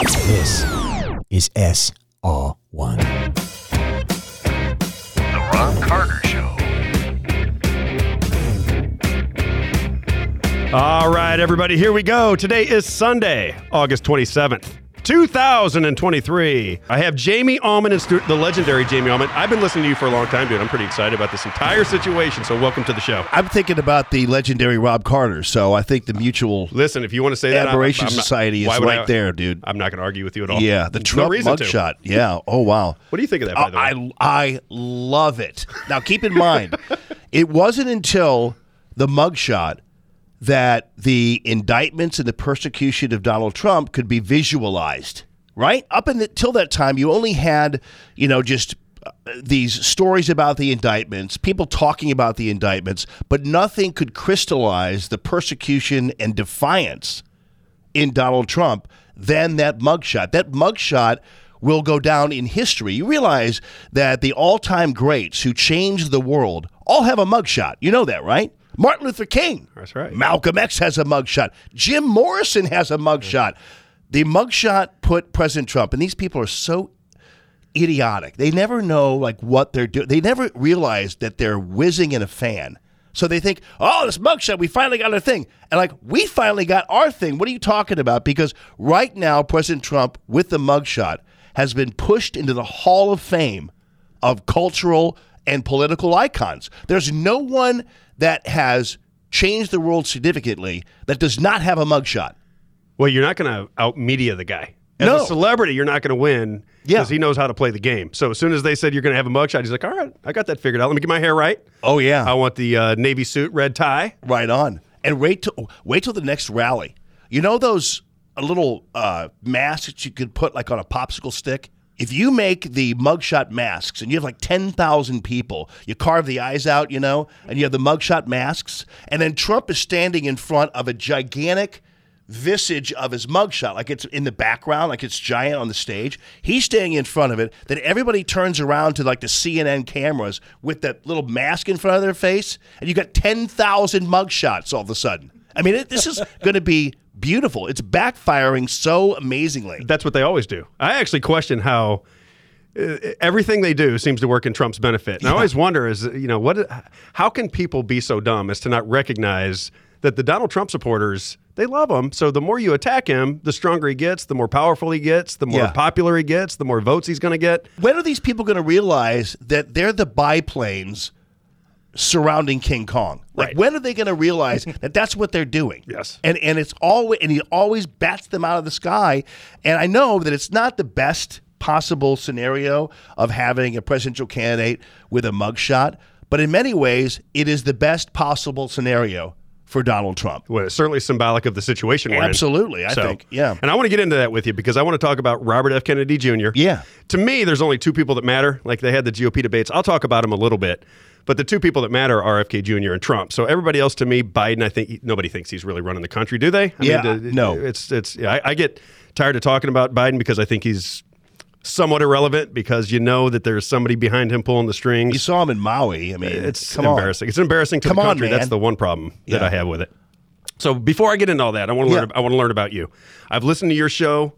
This is SR1. The Robb Carter Show. All right, everybody, here we go. Today is Sunday, August 27th, 2023. I have Jamie Allman, the legendary Jamie Allman. I've been listening to you for a long time, dude. I'm pretty excited about this entire situation, so welcome to the show. I'm thinking about the legendary Robb Carter, so I think the mutual Listen, if you want to say that, admiration I'm not, society is right there, dude. I'm not going to argue with you at all. Yeah, the Trump mugshot. Yeah, oh, wow. What do you think of that, by the way? I love it. Now, keep in mind, it wasn't until the mugshot that the indictments and the persecution of Donald Trump could be visualized, right? Up until that time, you only had, just these stories about the indictments, people talking about the indictments, but nothing could crystallize the persecution and defiance in Donald Trump than that mugshot. That mugshot will go down in history. You realize that the all-time greats who changed the world all have a mugshot. You know that, right? Martin Luther King. That's right. Malcolm X has a mugshot. Jim Morrison has a mugshot. The mugshot put President Trump, and these people are so idiotic. They never know what they're doing. They never realize that they're whizzing in a fan. So they think, oh, this mugshot, we finally got our thing. And we finally got our thing. What are you talking about? Because right now, President Trump with the mugshot has been pushed into the Hall of Fame of cultural and political icons. There's no one that has changed the world significantly that does not have a mugshot. Well, you're not going to out-media the guy. As a celebrity, you're not going to win because he knows how to play the game. So as soon as they said you're going to have a mugshot, he's like, all right, I got that figured out. Let me get my hair right. Oh, yeah. I want the navy suit, red tie. Right on. And wait till the next rally. You know those little masks that you could put on a popsicle stick? If you make the mugshot masks and you have 10,000 people, you carve the eyes out, and you have the mugshot masks, and then Trump is standing in front of a gigantic visage of his mugshot, it's in the background, it's giant on the stage. He's standing in front of it. Then everybody turns around to the CNN cameras with that little mask in front of their face, and you got 10,000 mugshots all of a sudden. I mean, this is going to be beautiful. It's backfiring so amazingly. That's what they always do. I actually question how everything they do seems to work in Trump's benefit. And I always wonder how can people be so dumb as to not recognize that the Donald Trump supporters, they love him. So the more you attack him, the stronger he gets, the more powerful he gets, the more popular he gets, the more votes he's going to get. When are these people going to realize that they're the biplanes surrounding King Kong? Right. When are they going to realize that that's what they're doing? Yes. And it's always, and he always bats them out of the sky. And I know that it's not the best possible scenario of having a presidential candidate with a mugshot, but in many ways, it is the best possible scenario for Donald Trump. Well, it's certainly symbolic of the situation we're in. Absolutely, I think. And I want to get into that with you because I want to talk about Robert F. Kennedy Jr. Yeah. To me, there's only two people that matter. They had the GOP debates. I'll talk about them a little bit. But the two people that matter are RFK Jr. and Trump. So everybody else, to me, Biden, I think nobody thinks he's really running the country, do they? No. I get tired of talking about Biden because I think he's somewhat irrelevant because that there's somebody behind him pulling the strings. You saw him in Maui. I mean, it's embarrassing. It's embarrassing to the country. That's the one problem that I have with it. So before I get into all that, I want to learn. I want to learn about you. I've listened to your show.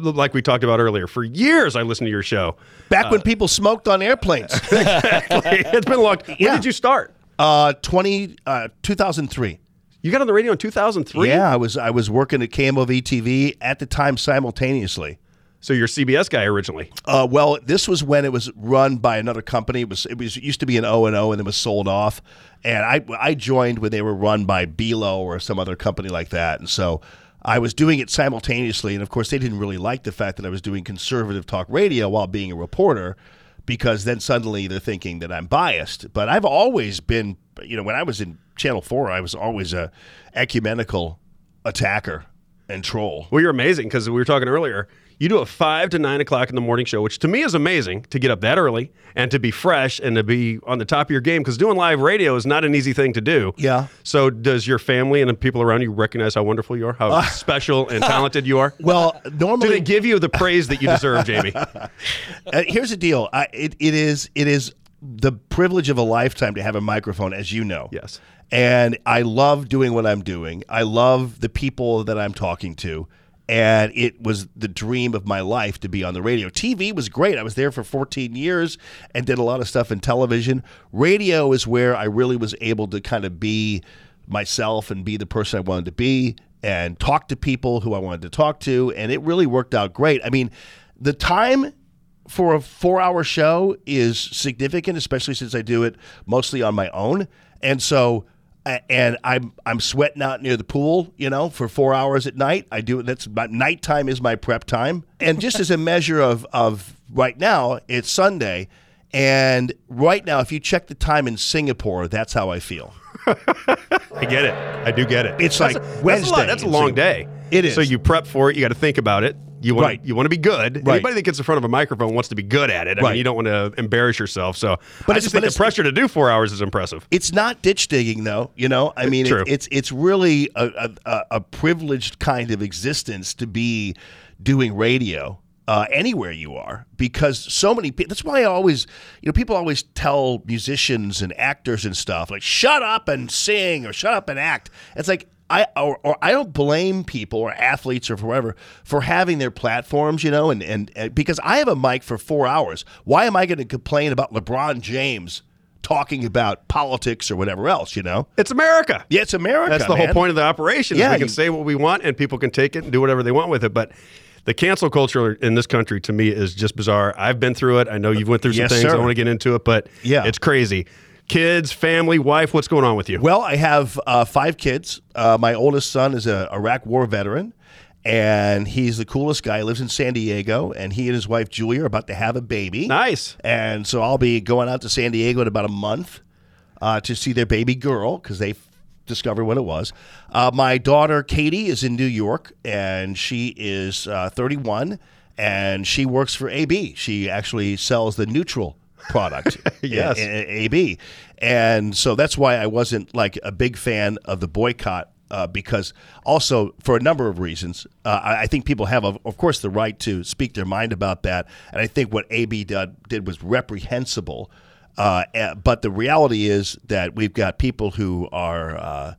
Like we talked about earlier, for years I listened to your show. Back when people smoked on airplanes. Exactly. It's been a long time. When did you start? 2003. You got on the radio in 2003? Yeah, I was working at KMOV-TV at the time simultaneously. So you're a CBS guy originally. Well, this was when it was run by another company. It used to be an O&O and it was sold off. And I joined when they were run by Belo or some other company like that. And so I was doing it simultaneously, and of course they didn't really like the fact that I was doing conservative talk radio while being a reporter, because then suddenly they're thinking that I'm biased. But I've always been, when I was in Channel 4, I was always a ecumenical attacker and troll. Well, you're amazing, because we were talking earlier, you do a 5 to 9 o'clock in the morning show, which to me is amazing, to get up that early and to be fresh and to be on the top of your game, because doing live radio is not an easy thing to do. Yeah. So does your family and the people around you recognize how wonderful you are, how special and talented you are? Well, normally... Do they give you the praise that you deserve, Jamie? Here's the deal. It is the privilege of a lifetime to have a microphone, as you know. Yes. And I love doing what I'm doing. I love the people that I'm talking to. And it was the dream of my life to be on the radio. TV was great. I was there for 14 years and did a lot of stuff in television. Radio is where I really was able to kind of be myself and be the person I wanted to be and talk to people who I wanted to talk to. And it really worked out great. I mean, the time for a 4-hour show is significant, especially since I do it mostly on my own. And so... and I'm sweating out near the pool, you know, for 4 hours at night. I do that's my nighttime is my prep time. And just as a measure of right now, it's Sunday, and right now, if you check the time in Singapore, that's how I feel. I get it. I do get it. It's like Wednesday. That's a long day. It is. So you prep for it. You got to think about it. You want to be good. Right. Anybody that gets in front of a microphone wants to be good at it. I mean, you don't want to embarrass yourself. So, but I just think the pressure to do 4 hours is impressive. It's not ditch digging, though. You know, I mean, it's really a privileged kind of existence to be doing radio anywhere you are, because so many people. That's why I always, you know, people always tell musicians and actors and stuff like, "Shut up and sing" or "Shut up and act." It's like. I don't blame people or athletes or whoever for having their platforms, you know, and because I have a mic for 4 hours. Why am I going to complain about LeBron James talking about politics or whatever else, you know? It's America. Yeah, it's America. That's the whole point of the operation. Yeah, we can say what we want and people can take it and do whatever they want with it. But the cancel culture in this country, to me, is just bizarre. I've been through it. I know you've went through some things. Sir. I don't want to get into it, but it's crazy. Kids, family, wife, what's going on with you? Well, I have 5 kids. My oldest son is an Iraq War veteran, and he's the coolest guy. He lives in San Diego, and he and his wife, Julia, are about to have a baby. Nice. And so I'll be going out to San Diego in about a month to see their baby girl, because they discovered what it was. My daughter, Katie, is in New York, and she is 31, and she works for AB. She actually sells the neutral product. Yes. AB. And so that's why I wasn't like a big fan of the boycott, because also for a number of reasons, I think people have, of course, the right to speak their mind about that. And I think what AB did was reprehensible. But the reality is that we've got people who are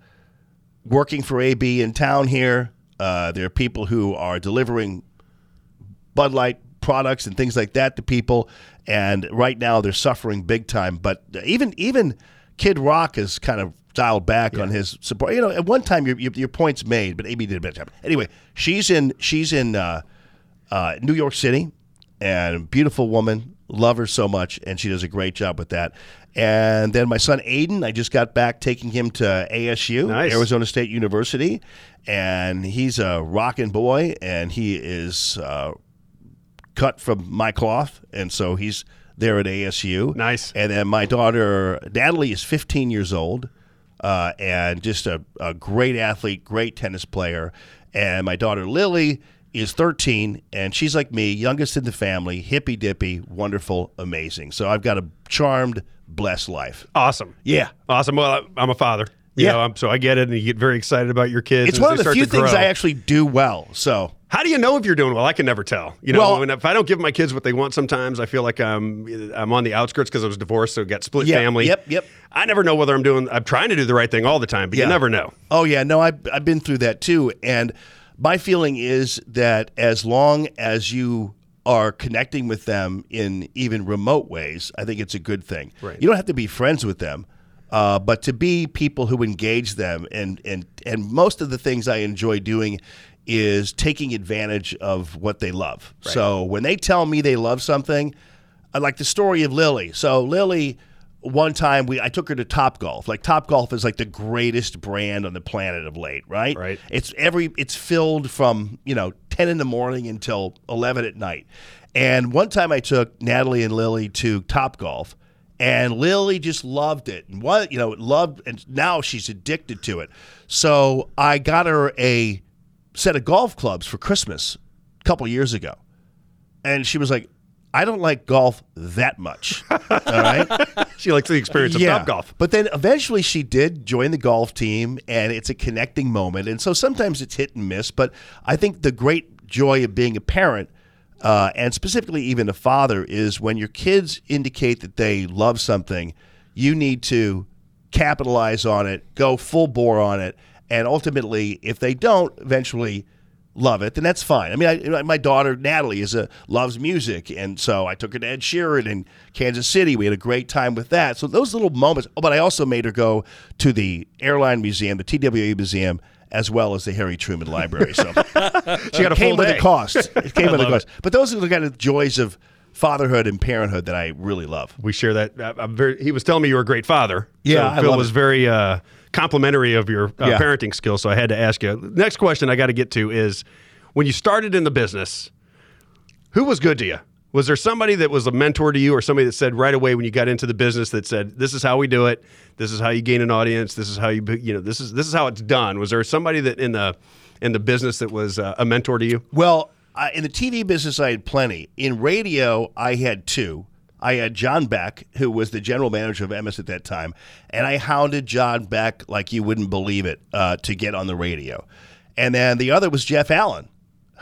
working for AB in town here. There are people who are delivering Bud Light products and things like that to people, and right now they're suffering big time. But even Kid Rock is kind of dialed back on his support. You know, at one time your point's made, but AB did a better job. Anyway, she's in New York City, and a beautiful woman, love her so much, and she does a great job with that. And then my son Aiden, I just got back taking him to ASU, nice. Arizona State University, and he's a rockin' boy, and he is. Cut from my cloth, and so he's there at ASU. Nice. And then my daughter, Natalie, is 15 years old, and just a great athlete, great tennis player. And my daughter, Lily, is 13, and she's like me, youngest in the family, hippy-dippy, wonderful, amazing. So I've got a charmed, blessed life. Awesome. Yeah. Awesome. Well, I'm a father. You know, so I get it, and you get very excited about your kids. It's one of the few things I actually do well, so... How do you know if you're doing well? I can never tell. You know, well, if I don't give my kids what they want, sometimes I feel like I'm on the outskirts because I was divorced, so I got split family. Yep. I never know whether I'm trying to do the right thing all the time, but you never know. Oh yeah, no, I've been through that too, and my feeling is that as long as you are connecting with them in even remote ways, I think it's a good thing. Right. You don't have to be friends with them. But to be people who engage them, and most of the things I enjoy doing is taking advantage of what they love. Right. So when they tell me they love something, I like the story of Lily. So Lily, one time I took her to Topgolf. Like Topgolf is like the greatest brand on the planet of late, right? Right. It's filled from 10 in the morning until 11 at night. And one time I took Natalie and Lily to Topgolf. And Lily just loved it, and and now she's addicted to it. So I got her a set of golf clubs for Christmas a couple years ago, and she was like, "I don't like golf that much." All right, she likes the experience of Topgolf. But then eventually she did join the golf team, and it's a connecting moment. And so sometimes it's hit and miss, but I think the great joy of being a parent. And specifically even a father, is when your kids indicate that they love something, you need to capitalize on it, go full bore on it, and ultimately, if they don't, eventually love it, and that's fine. I mean, my daughter Natalie loves music, and so I took her to Ed Sheeran in Kansas City. We had a great time with that. So those little moments. Oh, but I also made her go to the airline museum, the TWA museum, as well as the Harry Truman Library. So she got a full day. With a cost. It came with a cost. But those are the kind of joys of fatherhood and parenthood that I really love. We share that. He was telling me you were a great father. Yeah, so Phil was very complimentary of your parenting skills, so I had to ask you. Next question I got to get to is, when you started in the business, who was good to you? Was there somebody that was a mentor to you, or somebody that said right away when you got into the business that said, "This is how we do it. This is how you gain an audience. This is how this is how it's done." Was there somebody that in the business that was a mentor to you? Well, in the TV business, I had plenty. In radio, I had two. I had John Beck, who was the general manager of MS at that time, and I hounded John Beck like you wouldn't believe it to get on the radio. And then the other was Jeff Allen,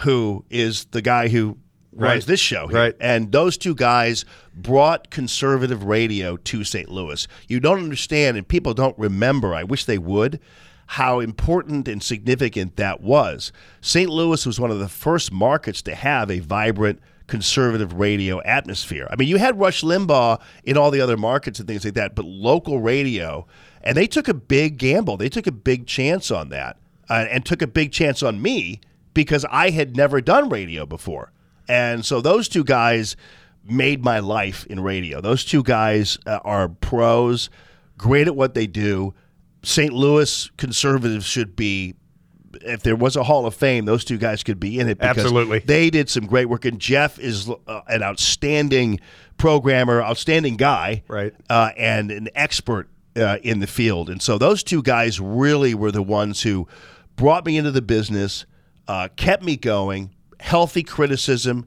who is the guy who runs this show here. Right. And those two guys brought conservative radio to St. Louis. You don't understand, and people don't remember, I wish they would, how important and significant that was. St. Louis was one of the first markets to have a vibrant conservative radio atmosphere. I mean, you had Rush Limbaugh in all the other markets and things like that, but local radio, and they took a big gamble. They took a big chance on that and took a big chance on me because I had never done radio before. And so those two guys made my life in radio. Those two guys are pros, great at what they do. St. Louis conservatives should be, if there was a Hall of Fame, those two guys could be in it because they did some great work. And Jeff is an outstanding programmer, outstanding guy, and an expert in the field. And so those two guys really were the ones who brought me into the business, kept me going, healthy criticism,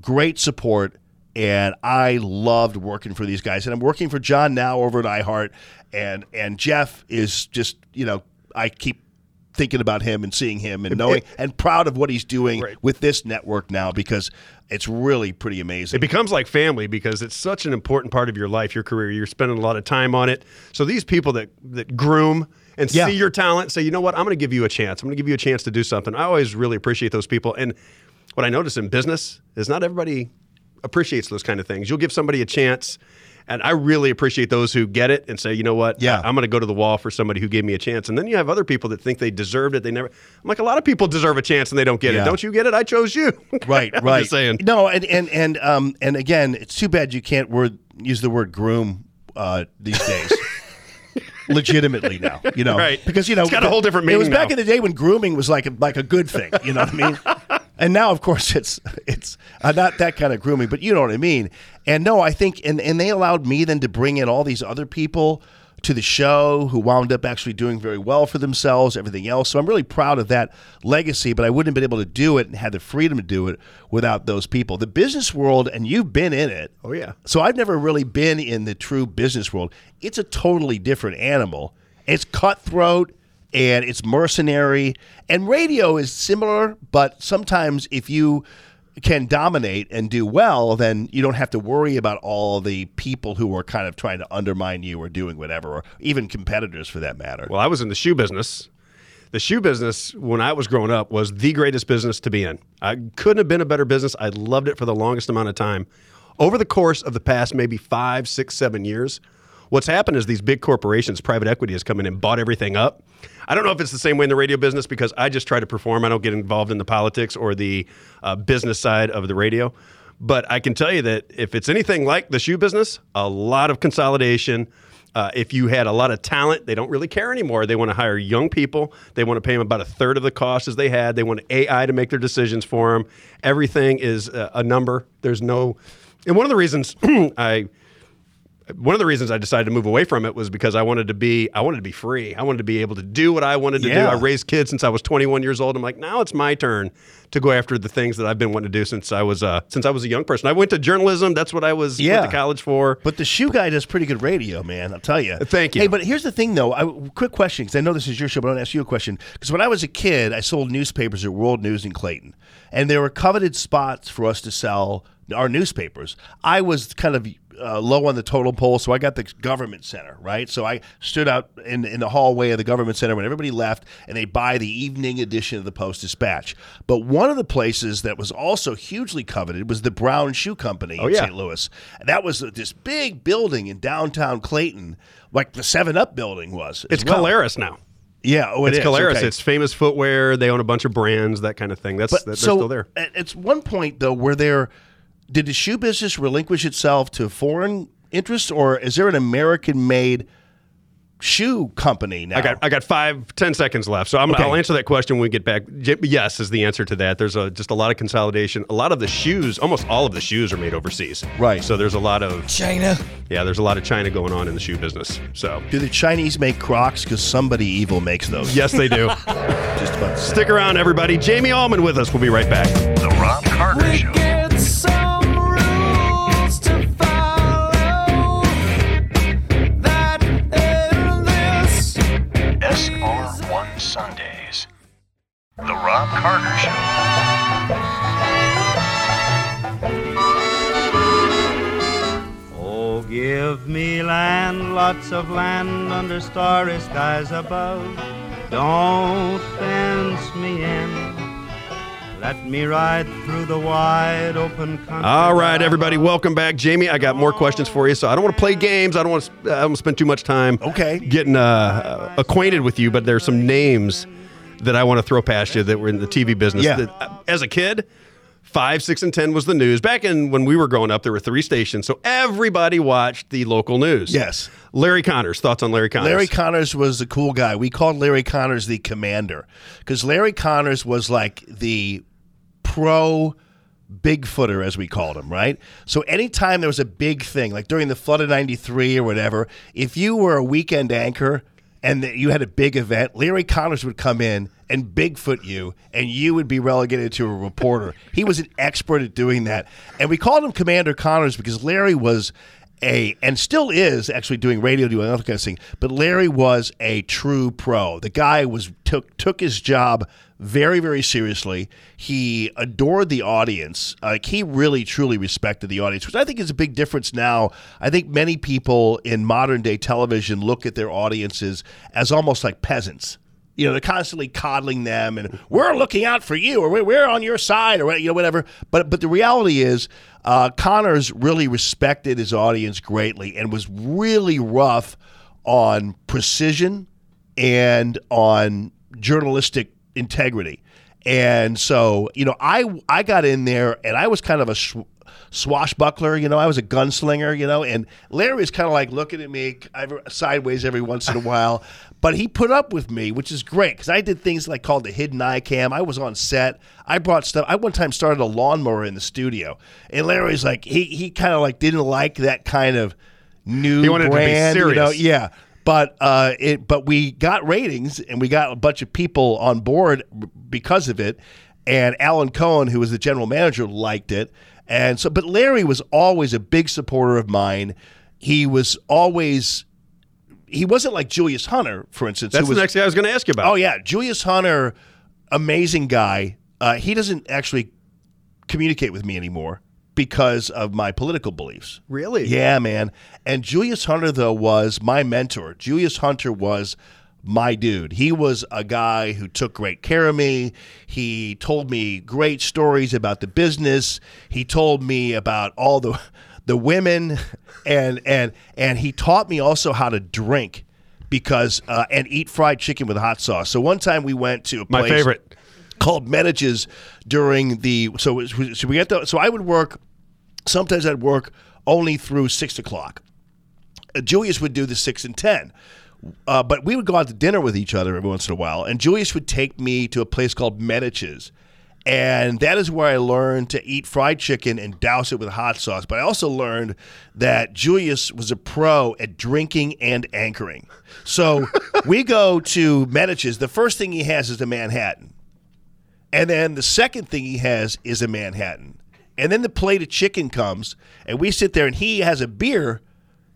great support. And I loved working for these guys. And I'm working for John now over at iHeart. And Jeff is just, I keep thinking about him and seeing him and knowing and proud of what he's doing with this network now because it's really pretty amazing. It becomes like family because it's such an important part of your life, your career. You're spending a lot of time on it. So these people that groom and see your talent say, you know what, I'm going to give you a chance. I'm going to give you a chance to do something. I always really appreciate those people. And what I notice in business is not everybody appreciates those kind of things. You'll give somebody a chance, and I really appreciate those who get it and say, you know what, I'm going to go to the wall for somebody who gave me a chance. And then you have other people that think they deserved it. I'm like, a lot of people deserve a chance and they don't get it. Don't you get it? I chose you. Right. Just saying. No, and again, it's too bad you can't use the word groom these days. Legitimately now, because it's got a whole different meaning. It was back in the day when grooming was like a good thing. You know what I mean? And now, of course, it's not that kind of grooming, but you know what I mean. And no, I think, and they allowed me then to bring in all these other people to the show who wound up actually doing very well for themselves, everything else. So I'm really proud of that legacy, but I wouldn't have been able to do it and had the freedom to do it without those people. The business world, and you've been in it. Oh, yeah. So I've never really been in the true business world. It's a totally different animal. It's cutthroat. And it's mercenary. And radio is similar, but sometimes if you can dominate and do well, then you don't have to worry about all the people who are kind of trying to undermine you or doing whatever, or even competitors for that matter. Well, I was in the shoe business. The shoe business, when I was growing up, was the greatest business to be in. I couldn't have been a better business. I loved it for the longest amount of time. Over the course of the past maybe 5, 6, 7 years, what's happened is these big corporations, private equity has come in and bought everything up. I don't know if it's the same way in the radio business because I just try to perform. I don't get involved in the politics or the business side of the radio. But I can tell you that if it's anything like the shoe business, a lot of consolidation. If you had a lot of talent, they don't really care anymore. They want to hire young people. They want to pay them about a third of the cost as they had. They want AI to make their decisions for them. Everything is a number. There's no... And one of the reasons I decided to move away from it was because I wanted to be free. I wanted to be able to do what I wanted to do. I raised kids since I was 21 years old. I'm like, now it's my turn to go after the things that I've been wanting to do since I was a young person. I went to journalism. That's what I was went to college for. But the shoe guy does pretty good radio, man. I'll tell you. Thank you. Hey, but here's the thing, though. Quick question, because I know this is your show, but I want to ask you a question. Because when I was a kid, I sold newspapers at World News in Clayton, and there were coveted spots for us to sell our newspapers. I was kind of low on the totem pole, so I got the government center, right? So I stood out in the hallway of the government center when everybody left, and they buy the evening edition of the Post-Dispatch. But one of the places that was also hugely coveted was the Brown Shoe Company in St. Louis. And that was this big building in downtown Clayton, like the 7-Up building was. It's Caleres now. Yeah, oh, it's Caleres. Okay. It's famous footwear. They own a bunch of brands, that kind of thing. They're still there. At one point, though, did the shoe business relinquish itself to foreign interests, or is there an American-made shoe company now? I got 5-10 seconds left, so I'll answer that question when we get back. Yes is the answer to that. There's just a lot of consolidation. A lot of the shoes, almost all of the shoes, are made overseas. Right. So there's a lot of China. Yeah, there's a lot of China going on in the shoe business. So do the Chinese make Crocs? Because somebody evil makes those. Yes, they do. Just about. Stick around, everybody. Jamie Allman with us. We'll be right back. The Robb Carter Show. Sundays. The Robb Carter Show. Oh, give me land, lots of land under starry skies above. Don't fence me in. Let me ride through the wide open country. All right, everybody, welcome back. Jamie, I got more questions for you, so I don't want to play games. I don't want to spend too much time getting acquainted with you, but there's some names that I want to throw past you that were in the TV business. Yeah. That, as a kid, 5, 6, and 10 was the news. Back in when we were growing up, there were 3 stations, so everybody watched the local news. Yes. Larry Connors. Thoughts on Larry Connors? Larry Connors was the cool guy. We called Larry Connors the commander because Larry Connors was like the pro Bigfooter, as we called him, right? So anytime there was a big thing, like during the flood of 93 or whatever, if you were a weekend anchor and you had a big event, Larry Connors would come in and Bigfoot you, and you would be relegated to a reporter. He was an expert at doing that. And we called him Commander Connors because Larry was and still is actually doing other kind of thing, but Larry was a true pro. The guy took his job very, very seriously. He adored the audience. He really, truly respected the audience, which I think is a big difference now. I think many people in modern-day television look at their audiences as almost like peasants. You know, they're constantly coddling them, and we're looking out for you, or we're on your side, or whatever. But the reality is, Connors really respected his audience greatly and was really rough on precision and on journalistic integrity. And so, I got in there, and I was kind of a swashbuckler, I was a gunslinger, and Larry was kind of like looking at me sideways every once in a while, but he put up with me, which is great, because I did things like called the hidden eye cam. I was on set. I brought stuff. I one time started a lawnmower in the studio, and Larry's like, he kind of like didn't like that kind of new brand, to be serious. But we got ratings, and we got a bunch of people on board because of it, and Alan Cohen, who was the general manager, liked it. And so, but Larry was always a big supporter of mine. He wasn't like Julius Hunter, for instance. That's the next guy I was going to ask you about. Oh, yeah. Julius Hunter, amazing guy. He doesn't actually communicate with me anymore because of my political beliefs. Really? Yeah, man. And Julius Hunter, though, was my mentor. Julius Hunter was my dude. He was a guy who took great care of me. He told me great stories about the business. He told me about all the women, and he taught me also how to drink because and eat fried chicken with hot sauce. So one time we went to a place, my favorite, called Medich's during the so I would work. Sometimes I'd work only through 6 o'clock. Julius would do the 6 and 10. But we would go out to dinner with each other every once in a while, and Julius would take me to a place called Medich's, and that is where I learned to eat fried chicken and douse it with hot sauce. But I also learned that Julius was a pro at drinking and anchoring. So we go to Medich's. The first thing he has is a Manhattan, and then the second thing he has is a Manhattan, and then the plate of chicken comes, and we sit there, and he has a beer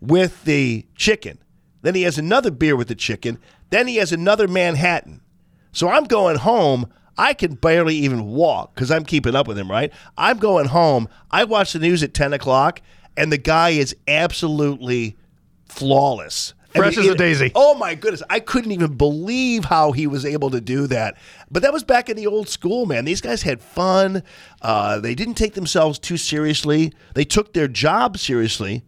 with the chicken. Then he has another beer with the chicken. Then he has another Manhattan. So I'm going home. I can barely even walk because I'm keeping up with him, right? I'm going home. I watch the news at 10 o'clock, and the guy is absolutely flawless. Fresh as a daisy. Oh, my goodness. I couldn't even believe how he was able to do that. But that was back in the old school, man. These guys had fun. They didn't take themselves too seriously. They took their job seriously,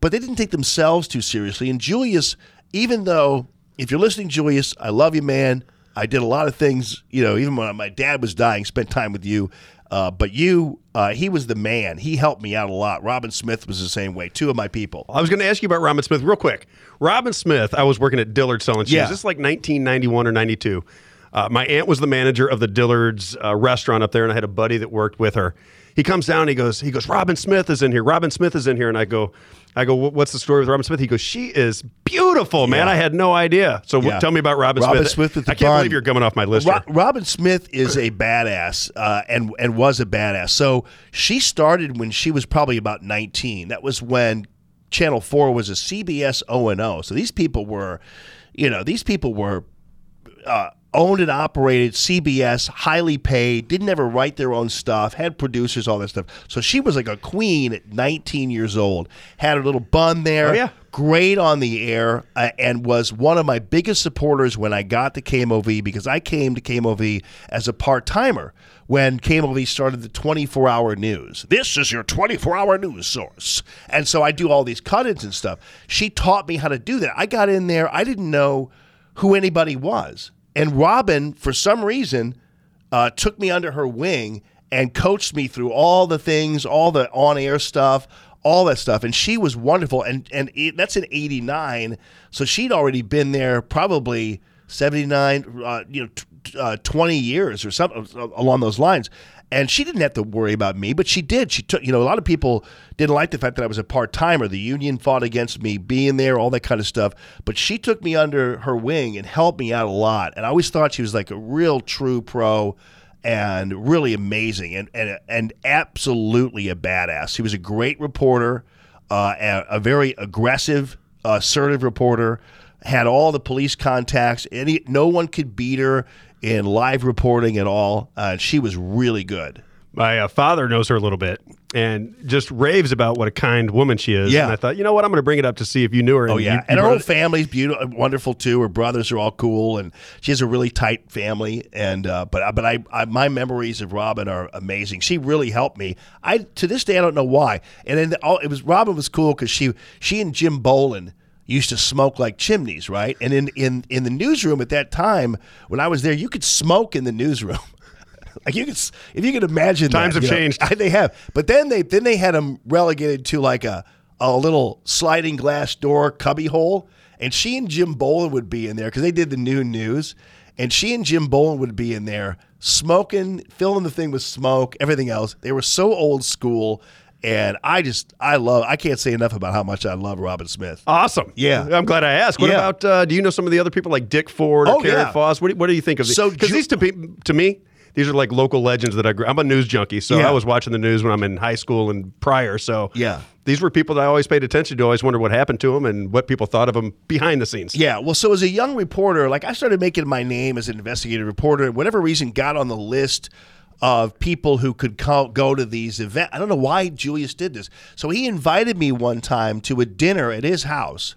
but they didn't take themselves too seriously. And Julius, even though, if you're listening, Julius, I love you, man. I did a lot of things, you know, even when my dad was dying, spent time with you. But you, he was the man. He helped me out a lot. Robin Smith was the same way. Two of my people. I was going to ask you about Robin Smith real quick. Robin Smith, I was working at Dillard's selling shoes. Yeah. This is like 1991 or 92. My aunt was the manager of the Dillard's restaurant up there, and I had a buddy that worked with her. He comes down and he goes, Robin Smith is in here. Robin Smith is in here. And I go, what's the story with Robin Smith? He goes, she is beautiful, man. Yeah. I had no idea. So tell me about Robin Smith. I can't believe you're coming off my list here. Robin Smith is a badass and was a badass. So she started when she was probably about 19. That was when Channel 4 was a CBS O&O. So these people were owned and operated, CBS, highly paid, didn't ever write their own stuff, had producers, all that stuff. So she was like a queen at 19 years old, had her little bun there, great on the air, and was one of my biggest supporters when I got to KMOV, because I came to KMOV as a part-timer when KMOV started the 24-hour news. This is your 24-hour news source. And so I do all these cut-ins and stuff. She taught me how to do that. I got in there. I didn't know who anybody was. And Robin, for some reason, took me under her wing and coached me through all the things, all the on-air stuff, all that stuff. And she was wonderful. And that's in 89. So she'd already been there probably 79, 20 years or something along those lines. And she didn't have to worry about me, but she did. She took, a lot of people didn't like the fact that I was a part-timer. The union fought against me being there, all that kind of stuff. But she took me under her wing and helped me out a lot. And I always thought she was like a real true pro and really amazing and absolutely a badass. She was a great reporter, a very aggressive, assertive reporter, had all the police contacts. No one could beat her in live reporting at all. She was really good. My father knows her a little bit and just raves about what a kind woman she is. Yeah. And I thought, you know what, I'm going to bring it up to see if you knew her. And her whole family's beautiful, wonderful too. Her brothers are all cool, and she has a really tight family. And but my memories of Robin are amazing. She really helped me. To this day I don't know why. And then Robin was cool because she and Jim Boland used to smoke like chimneys, right? And in the newsroom at that time, when I was there, you could smoke in the newsroom. Like if you could imagine times that, have changed. They have. But then they had them relegated to like a little sliding glass door cubby hole. And she and Jim Boland would be in there because they did the noon news. And she and Jim Boland would be in there smoking, filling the thing with smoke, everything else. They were so old school. And I can't say enough about how much I love Robin Smith. Awesome. Yeah. I'm glad I asked. What about, do you know some of the other people like Dick Ford or Karen Foss? What do you think of these? Because these, to me, these are like local legends that I'm a news junkie, so I was watching the news when I'm in high school and prior, so these were people that I always paid attention to. I always wondered what happened to them and what people thought of them behind the scenes. Yeah, well, so as a young reporter, like I started making my name as an investigative reporter, and whatever reason got on the list of people who could go to these events. I don't know why Julius did this. So he invited me one time to a dinner at his house.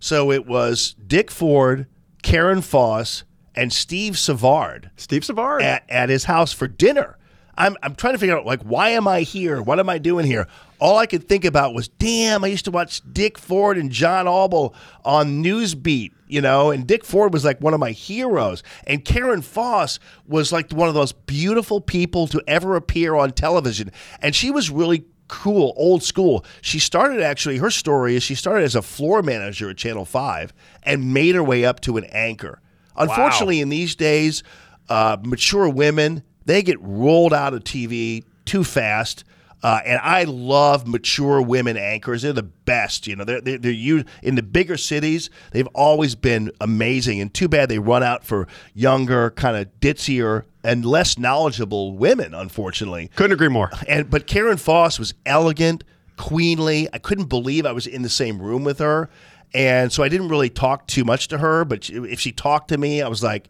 So it was Dick Ford, Karen Foss, and Steve Savard. Steve Savard? At his house for dinner. I'm trying to figure out, like, why am I here? What am I doing here? All I could think about was, damn, I used to watch Dick Ford and John Auble on Newsbeat, and Dick Ford was like one of my heroes. And Karen Foss was like one of those beautiful people to ever appear on television. And she was really cool, old school. She started her story is she started as a floor manager at Channel 5 and made her way up to an anchor. Unfortunately, in these days, mature women, they get rolled out of TV too fast, and I love mature women anchors. They're the best, They're used in the bigger cities. They've always been amazing, and too bad they run out for younger, kind of ditzier and less knowledgeable women. Unfortunately, couldn't agree more. But Karen Foss was elegant, queenly. I couldn't believe I was in the same room with her, and so I didn't really talk too much to her. But if she talked to me, I was like,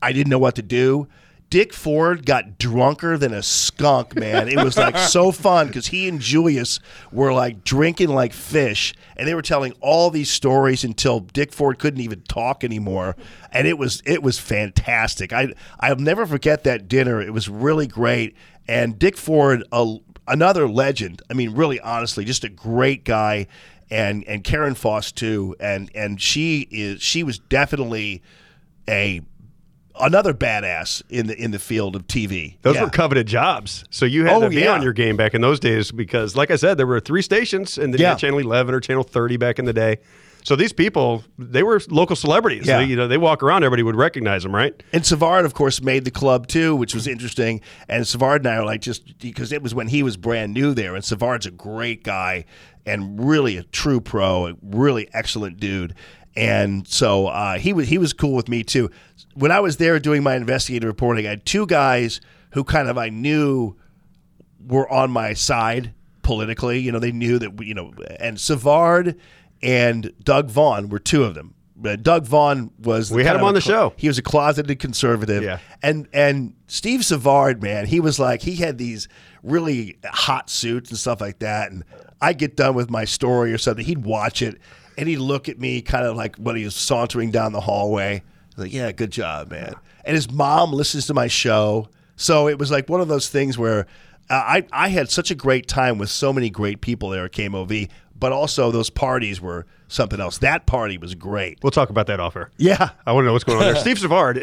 I didn't know what to do. Dick Ford got drunker than a skunk, man. It was like so fun because he and Julius were like drinking like fish, and they were telling all these stories until Dick Ford couldn't even talk anymore. And it was fantastic. I'll never forget that dinner. It was really great. And Dick Ford, another legend. I mean, really, honestly, just a great guy. And Karen Foss too. And she was definitely another badass in the field of TV. Those were coveted jobs. So you had to be on your game back in those days because, like I said, there were 3 stations and they had Channel 11 or Channel 30 back in the day. So these people, they were local celebrities. Yeah. They walk around, everybody would recognize them, right? And Savard, of course, made the club too, which was interesting. And Savard and I were like, just because it was when he was brand new there. And Savard's a great guy and really a true pro, a really excellent dude. And so he was cool with me too. When I was there doing my investigative reporting, I had 2 guys who kind of I knew were on my side politically. They knew that and Savard and Doug Vaughn were 2 of them. Doug Vaughn was... We had him on the show. He was a closeted conservative. Yeah. And Steve Savard, man, he was like, he had these really hot suits and stuff like that. And I'd get done with my story or something. He'd watch it, and he'd look at me kind of like when he was sauntering down the hallway. Like, yeah, good job, man. And his mom listens to my show. So it was like one of those things where I had such a great time with so many great people there at KMOV. But also those parties were something else. That party was great. We'll talk about that off air. Yeah. I want to know what's going on there. Steve Savard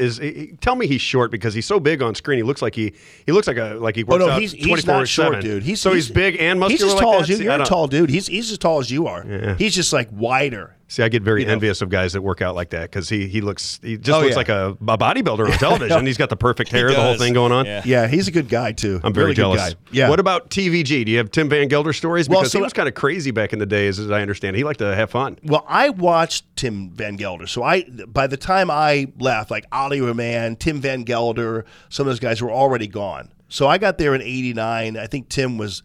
tell me he's short because he's so big on screen. He looks like he works out 24/7. He's not short, dude. He's big and muscular. He's as tall as you. You're a tall dude. He's as tall as you are. Yeah. He's just like wider. See, I get very envious of guys that work out like that because he just looks like a bodybuilder on television. He's got the perfect hair, the whole thing going on. Yeah, he's a good guy too. I'm very jealous. Yeah. What about TVG? Do you have Tim Van Gelder stories? Because he was kind of crazy back in the day, as I understand. He liked to have fun. Well, I watched Tim Van Gelder, so by the time I left, like Ollie Roman, Tim Van Gelder, some of those guys were already gone. So I got there in '89. I think Tim was.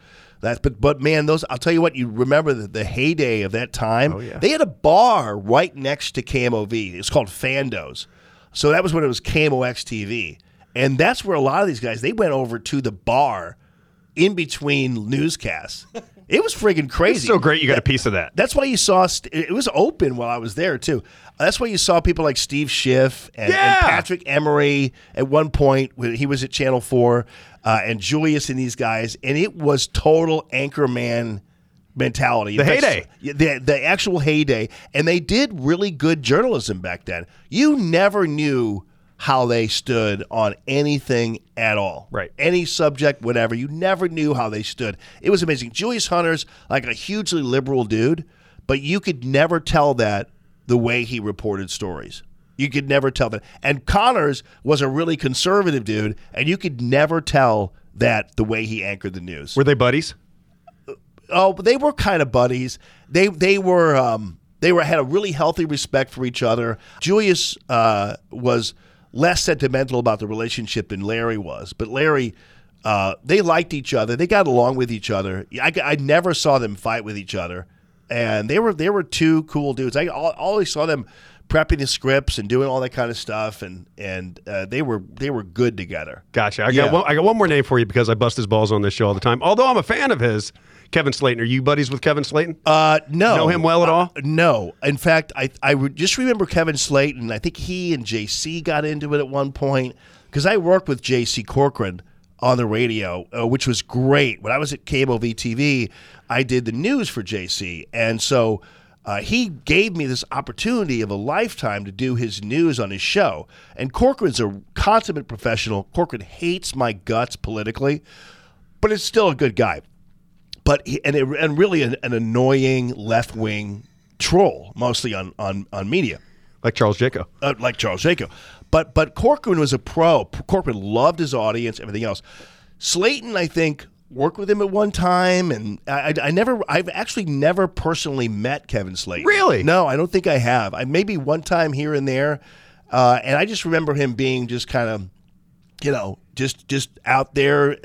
But man, those, I'll tell you what, you remember the heyday of that time. Oh, yeah. They had a bar right next to KMOV. It was called Fando's. So that was when it was KMOX TV. And that's where a lot of these guys, they went over to the bar in between newscasts. It was friggin' crazy. It's so great you got a piece of that. That's why you saw, it was open while I was there too. That's why you saw people like Steve Schiff and Patrick Emery at one point when he was at Channel 4 and Julius and these guys. And it was total anchorman mentality. The heyday. The actual heyday. And they did really good journalism back then. You never knew how they stood on anything at all. Right. Any subject, whatever. You never knew how they stood. It was amazing. Julius Hunter's like a hugely liberal dude, but you could never tell that the way he reported stories. You could never tell that. And Connors was a really conservative dude, and you could never tell that the way he anchored the news. Were they buddies? Oh, they were kind of buddies. They had a really healthy respect for each other. Julius was less sentimental about the relationship than Larry was. But Larry, they liked each other. They got along with each other. I never saw them fight with each other. And they were 2 cool dudes. I always saw them prepping the scripts and doing all that kind of stuff. And they were good together. Gotcha. I got one more name for you because I bust his balls on this show all the time. Although I'm a fan of his. Kevin Slayton. Are you buddies with Kevin Slayton? No. Know him well at all? No. In fact, I just remember Kevin Slayton. I think he and JC got into it at one point because I worked with JC Corcoran on the radio, which was great. When I was at KMOV-TV, I did the news for JC. And so he gave me this opportunity of a lifetime to do his news on his show. And Corcoran's a consummate professional. Corcoran hates my guts politically, but is still a good guy. But really an annoying left-wing troll, mostly on media. Like Charles Jacob. But Corcoran was a pro. Corcoran loved his audience, everything else. Slayton, I think, worked with him at one time, and I've actually never personally met Kevin Slayton. Really? No, I don't think I have. I maybe one time here and there, and I just remember him being just kind of, just out there,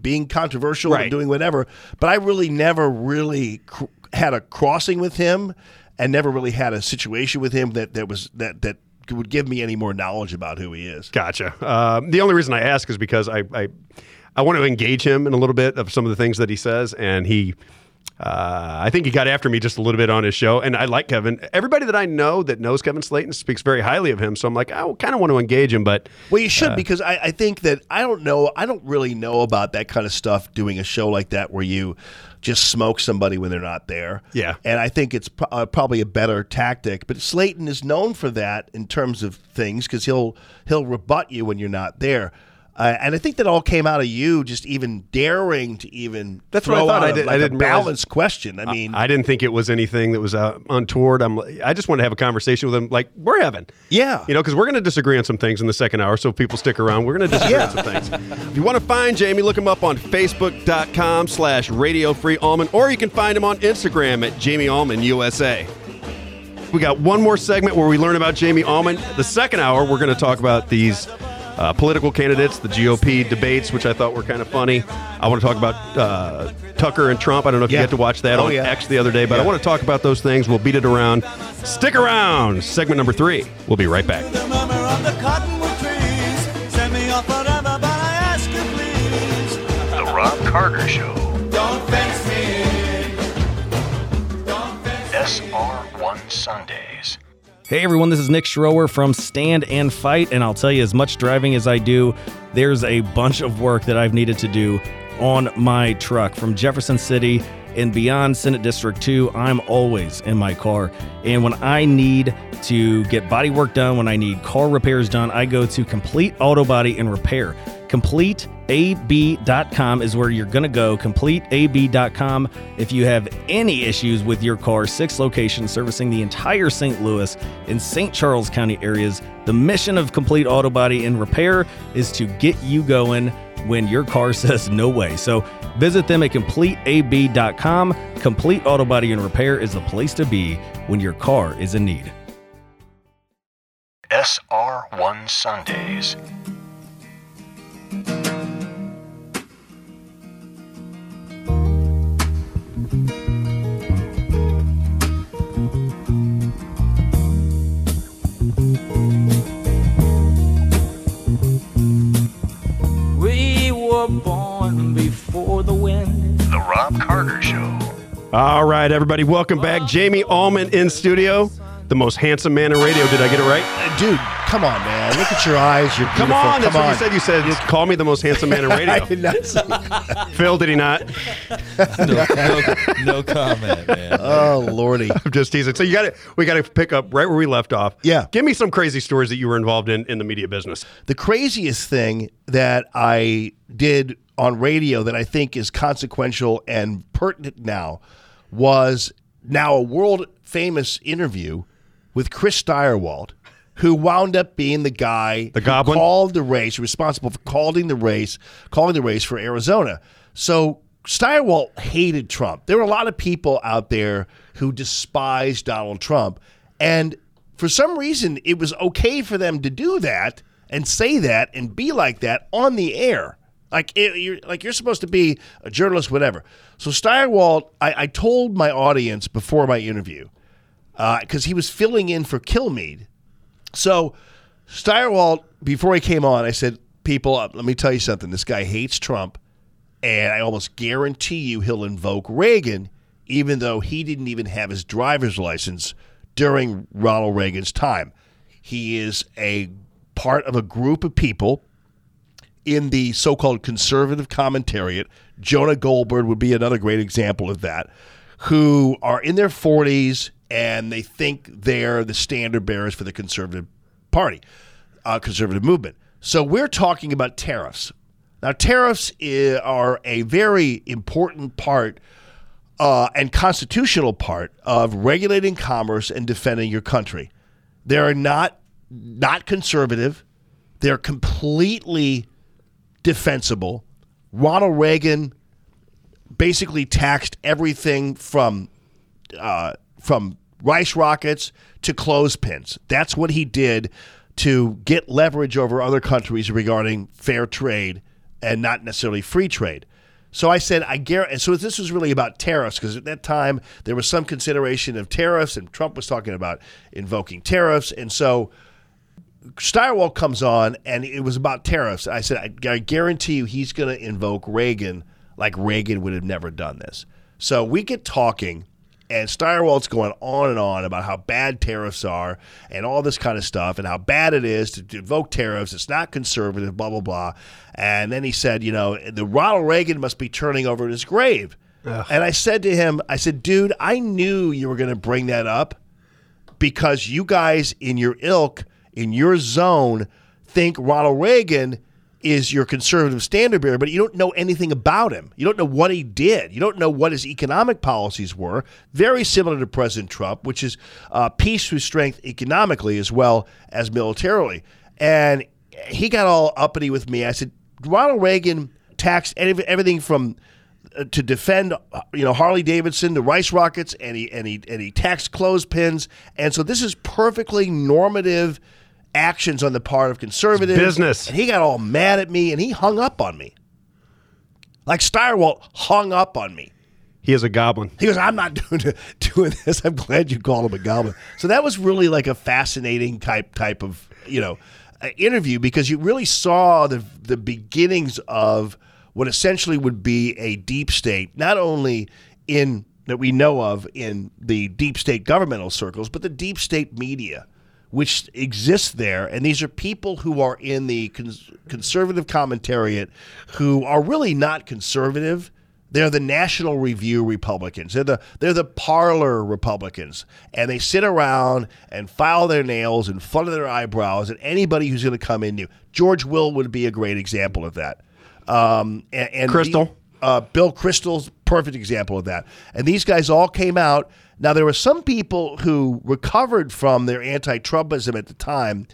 being controversial and doing whatever, but I really never really had a crossing with him, and never really had a situation with him that that was that that would give me any more knowledge about who he is. Gotcha. The only reason I ask is because I want to engage him in a little bit of some of the things that he says, and he... I think he got after me just a little bit on his show, and I like Kevin. Everybody that I know that knows Kevin Slayton speaks very highly of him, so I'm like, I kind of want to engage him, but... Well, you should, because I think that I don't really know about that kind of stuff, doing a show like that where you just smoke somebody when they're not there. Yeah. And I think it's probably a better tactic, but Slayton is known for that in terms of things, because he'll rebut you when you're not there. And I think that all came out of you just even daring to even that's throw what I thought. I didn't balanced question. I mean, I didn't think it was anything that was untoward. I just want to have a conversation with him like we're having. Yeah. You know, because we're going to disagree on some things in the second hour, so people stick around. We're going to disagree on some things. If you want to find Jamie, look him up on Facebook.com/Radio Free Allman, or you can find him on Instagram at Jamie Allman USA. We got one more segment where we learn about Jamie Allman. The second hour, we're going to talk about these... political candidates, the GOP debates, which I thought were kind of funny. I want to talk about Tucker and Trump. I don't know if you get to watch that on X the other day, but I want to talk about those things. We'll beat it around. Stick around. Segment number 3. We'll be right back. The Robb Carter Show. Don't fence me in. SR1 Sundays. Hey everyone, this is Nick Schroer from Stand and Fight, and I'll tell you, as much driving as I do, there's a bunch of work that I've needed to do on my truck. From Jefferson City and beyond Senate District 2, I'm always in my car. And when I need to get body work done, when I need car repairs done, I go to Complete Auto Body and Repair. CompleteAB.com is where you're going to go. CompleteAB.com. If you have any issues with your car, 6 locations servicing the entire St. Louis and St. Charles County areas. The mission of Complete Auto Body and Repair is to get you going when your car says no way. So visit them at CompleteAB.com. Complete Auto Body and Repair is the place to be when your car is in need. SR1 Sundays. Born before the wind. The Robb Carter Show. All right, everybody, welcome back. Jamie Allman in studio, the most handsome man in radio. Did I get it right? Dude, come on, man. Look at your eyes. You're beautiful. Come on, that's what you said. You said, call me the most handsome man in radio. I did not say that. Phil, did he not? No comment, man. Oh, Lordy. I'm just teasing. So we got to pick up right where we left off. Yeah. Give me some crazy stories that you were involved in the media business. The craziest thing that I did on radio that I think is consequential and pertinent now was now a world-famous interview with Chris Stirewalt, who wound up being the guy who called the race, responsible for calling the race for Arizona. So Stirewalt hated Trump. There were a lot of people out there who despised Donald Trump. And for some reason, it was okay for them to do that and say that and be like that on the air. You're supposed to be a journalist, whatever. So Stirewalt, I told my audience before my interview, because he was filling in for Kilmeade. So Stirewalt, before he came on, I said, people, let me tell you something. This guy hates Trump, and I almost guarantee you he'll invoke Reagan, even though he didn't even have his driver's license during Ronald Reagan's time. He is a part of a group of people in the so-called conservative commentariat. Jonah Goldberg would be another great example of that, who are in their 40s, and they think they're the standard bearers for the conservative party, conservative movement. So we're talking about tariffs. Now, tariffs are a very important part and constitutional part of regulating commerce and defending your country. They're not conservative. They're completely defensible. Ronald Reagan basically taxed everything from Rice Rockets to clothespins. That's what he did to get leverage over other countries regarding fair trade and not necessarily free trade. So I said, so this was really about tariffs, because at that time there was some consideration of tariffs, and Trump was talking about invoking tariffs. And so Stirewalt comes on, and it was about tariffs. I said, I guarantee you he's going to invoke Reagan like Reagan would have never done this. So we get talking, and Stirewalt's going on and on about how bad tariffs are and all this kind of stuff and how bad it is to invoke tariffs. It's not conservative, blah, blah, blah. And then he said, you know, the Ronald Reagan must be turning over in his grave. Ugh. And I said to him, I said, dude, I knew you were going to bring that up because you guys in your ilk, in your zone, think Ronald Reagan is your conservative standard bearer, but you don't know anything about him. You don't know what he did. You don't know what his economic policies were. Very similar to President Trump, which is peace through strength economically as well as militarily. And he got all uppity with me. I said, Ronald Reagan taxed everything from to defend, you know, Harley Davidson, the Rice Rockets, and he taxed clothespins, and so this is perfectly normative actions on the part of conservatives. It's business. And he got all mad at me, and he hung up on me. Like Stirewalt hung up on me. He is a goblin. He goes, I'm not doing this. I'm glad you called him a goblin. So that was really like a fascinating type of, you know, interview, because you really saw the beginnings of what essentially would be a deep state, not only in that we know of in the deep state governmental circles, but the deep state media, which exists there. And these are people who are in the conservative commentariat who are really not conservative. They're the National Review Republicans. They're the parlor Republicans. And they sit around and file their nails and flutter their eyebrows at anybody who's going to come in new. George Will would be a great example of that. And Crystal, Bill Kristol's perfect example of that. And these guys all came out. Now, there were some people who recovered from their anti-Trumpism at the time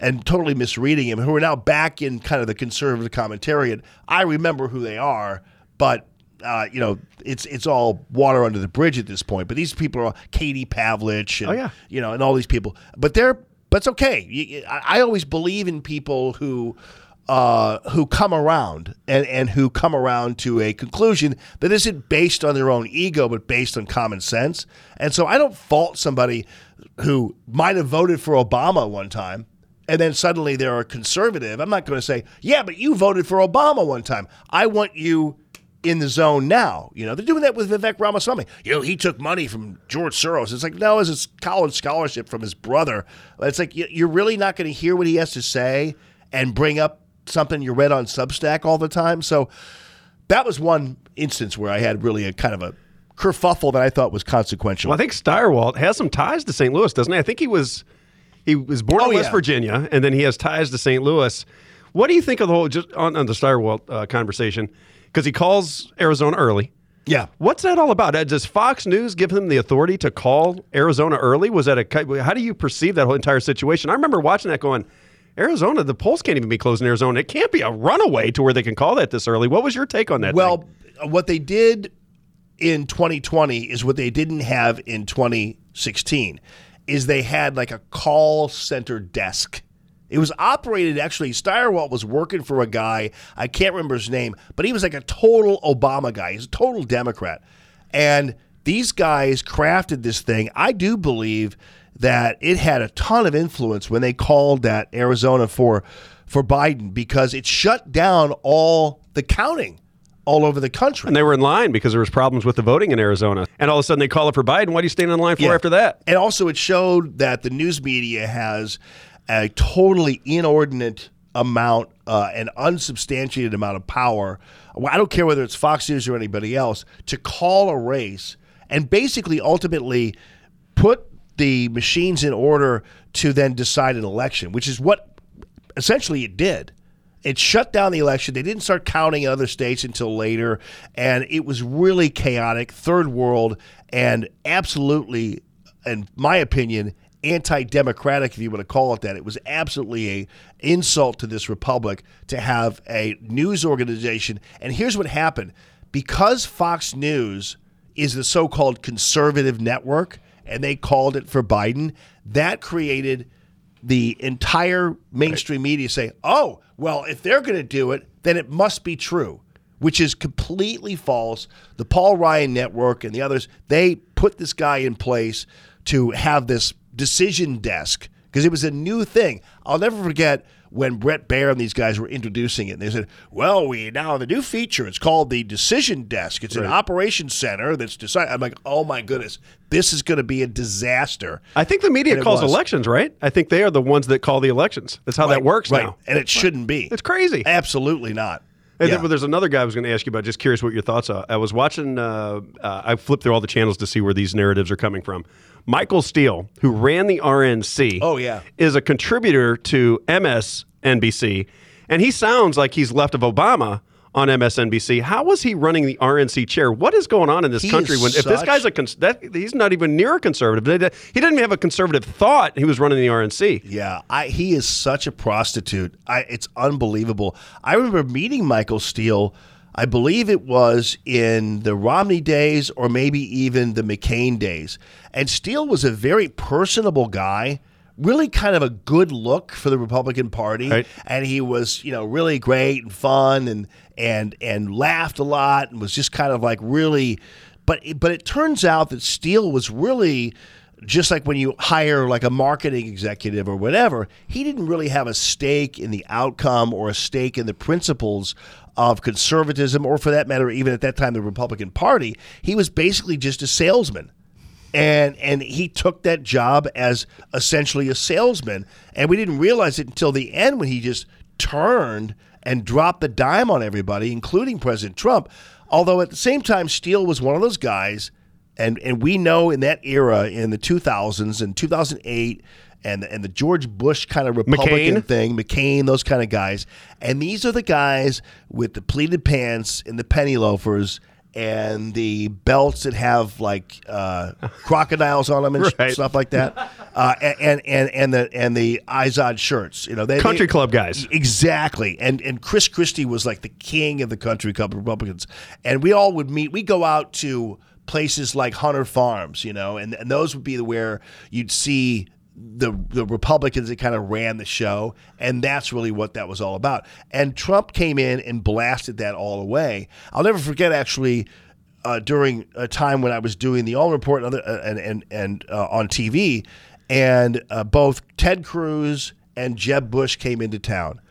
and totally misreading him, who are now back in kind of the conservative commentariat. I remember who they are, but you know, it's all water under the bridge at this point. But these people are Katie Pavlich, and, you know, and all these people. But it's okay. I always believe in people who come around and who come around to a conclusion that isn't based on their own ego, but based on common sense. And so I don't fault somebody who might have voted for Obama one time and then suddenly they're a conservative. I'm not going to say, yeah, but you voted for Obama one time. I want you in the zone now. You know, they're doing that with Vivek Ramaswamy. You know, he took money from George Soros. It's like, no, it's his college scholarship from his brother. It's like, you're really not going to hear what he has to say and bring up something you read on Substack all the time. So that was one instance where I had really a kind of a kerfuffle that I thought was consequential. Well, I think Stirewalt has some ties to St. Louis, doesn't he? I think he was born in West Virginia, and then he has ties to St. Louis. What do you think of the whole, just on the Stirewalt conversation? Because he calls Arizona early. Yeah. What's that all about? Does Fox News give him the authority to call Arizona early? Was that how do you perceive that whole entire situation? I remember watching that going, Arizona, the polls can't even be closed in Arizona. It can't be a runaway to where they can call that this early. What was your take on that? Well, what they did in 2020 is what they didn't have in 2016, is they had like a call center desk. It was operated, actually, Stirewalt was working for a guy, I can't remember his name, but he was like a total Obama guy. He's a total Democrat. And these guys crafted this thing. I do believe that it had a ton of influence when they called that Arizona for Biden, because it shut down all the counting all over the country. And they were in line because there was problems with the voting in Arizona. And all of a sudden they call it for Biden. What are you staying in line for after that? And also it showed that the news media has a totally inordinate amount, an unsubstantiated amount of power. I don't care whether it's Fox News or anybody else, to call a race and basically ultimately put the machines in order to then decide an election, which is what essentially it did. It shut down the election. They didn't start counting in other states until later, and it was really chaotic, third world, and absolutely, in my opinion, anti-democratic, if you want to call it that. It was absolutely an insult to this republic to have a news organization. And here's what happened. Because Fox News is the so-called conservative network, and they called it for Biden, that created the entire mainstream media say, oh, well, if they're going to do it, then it must be true, which is completely false. The Paul Ryan Network and the others, they put this guy in place to have this decision desk because it was a new thing. I'll never forget when Brett Baer and these guys were introducing it. And they said, well, we now have a new feature. It's called the Decision Desk. It's an operations center that's decided. I'm like, oh, my goodness. This is going to be a disaster. I think the media calls elections, right? I think they are the ones that call the elections. That's how that works now. And it shouldn't be. It's crazy. Absolutely not. And then, but there's another guy I was going to ask you about. Just curious what your thoughts are. I was watching, I flipped through all the channels to see where these narratives are coming from. Michael Steele, who ran the RNC, is a contributor to MSNBC, and he sounds like he's left of Obama on MSNBC. How was he running the RNC chair? What is going on in this country? When if this guy's he's not even near a conservative. He didn't even have a conservative thought. He was running the RNC. Yeah, he is such a prostitute. It's unbelievable. I remember meeting Michael Steele. I believe it was in the Romney days or maybe even the McCain days. And Steele was a very personable guy, really kind of a good look for the Republican Party. Right. And he was, you know, really great and fun and laughed a lot and was just kind of like really, but it turns out that Steele was really just like when you hire like a marketing executive or whatever, he didn't really have a stake in the outcome or a stake in the principles of conservatism, or for that matter, even at that time, the Republican Party. He was basically just a salesman. And he took that job as essentially a salesman. And we didn't realize it until the end when he just turned and dropped the dime on everybody, including President Trump. Although at the same time, Steele was one of those guys, and we know in that era, in the 2000s and 2008, and the George Bush kind of Republican thing, McCain, those kind of guys. And these are the guys with the pleated pants and the penny loafers and the belts that have like crocodiles on them and stuff like that, and the Izod shirts. You know, they club guys, exactly. And Chris Christie was like the king of the country club Republicans. And we all would meet. We go out to places like Hunter Farms, you know, and those would be where you'd see the Republicans that kind of ran the show, and that's really what that was all about. And Trump came in and blasted that all away. I'll never forget, actually, during a time when I was doing the Allman Report and on TV, and both Ted Cruz and Jeb Bush came into town.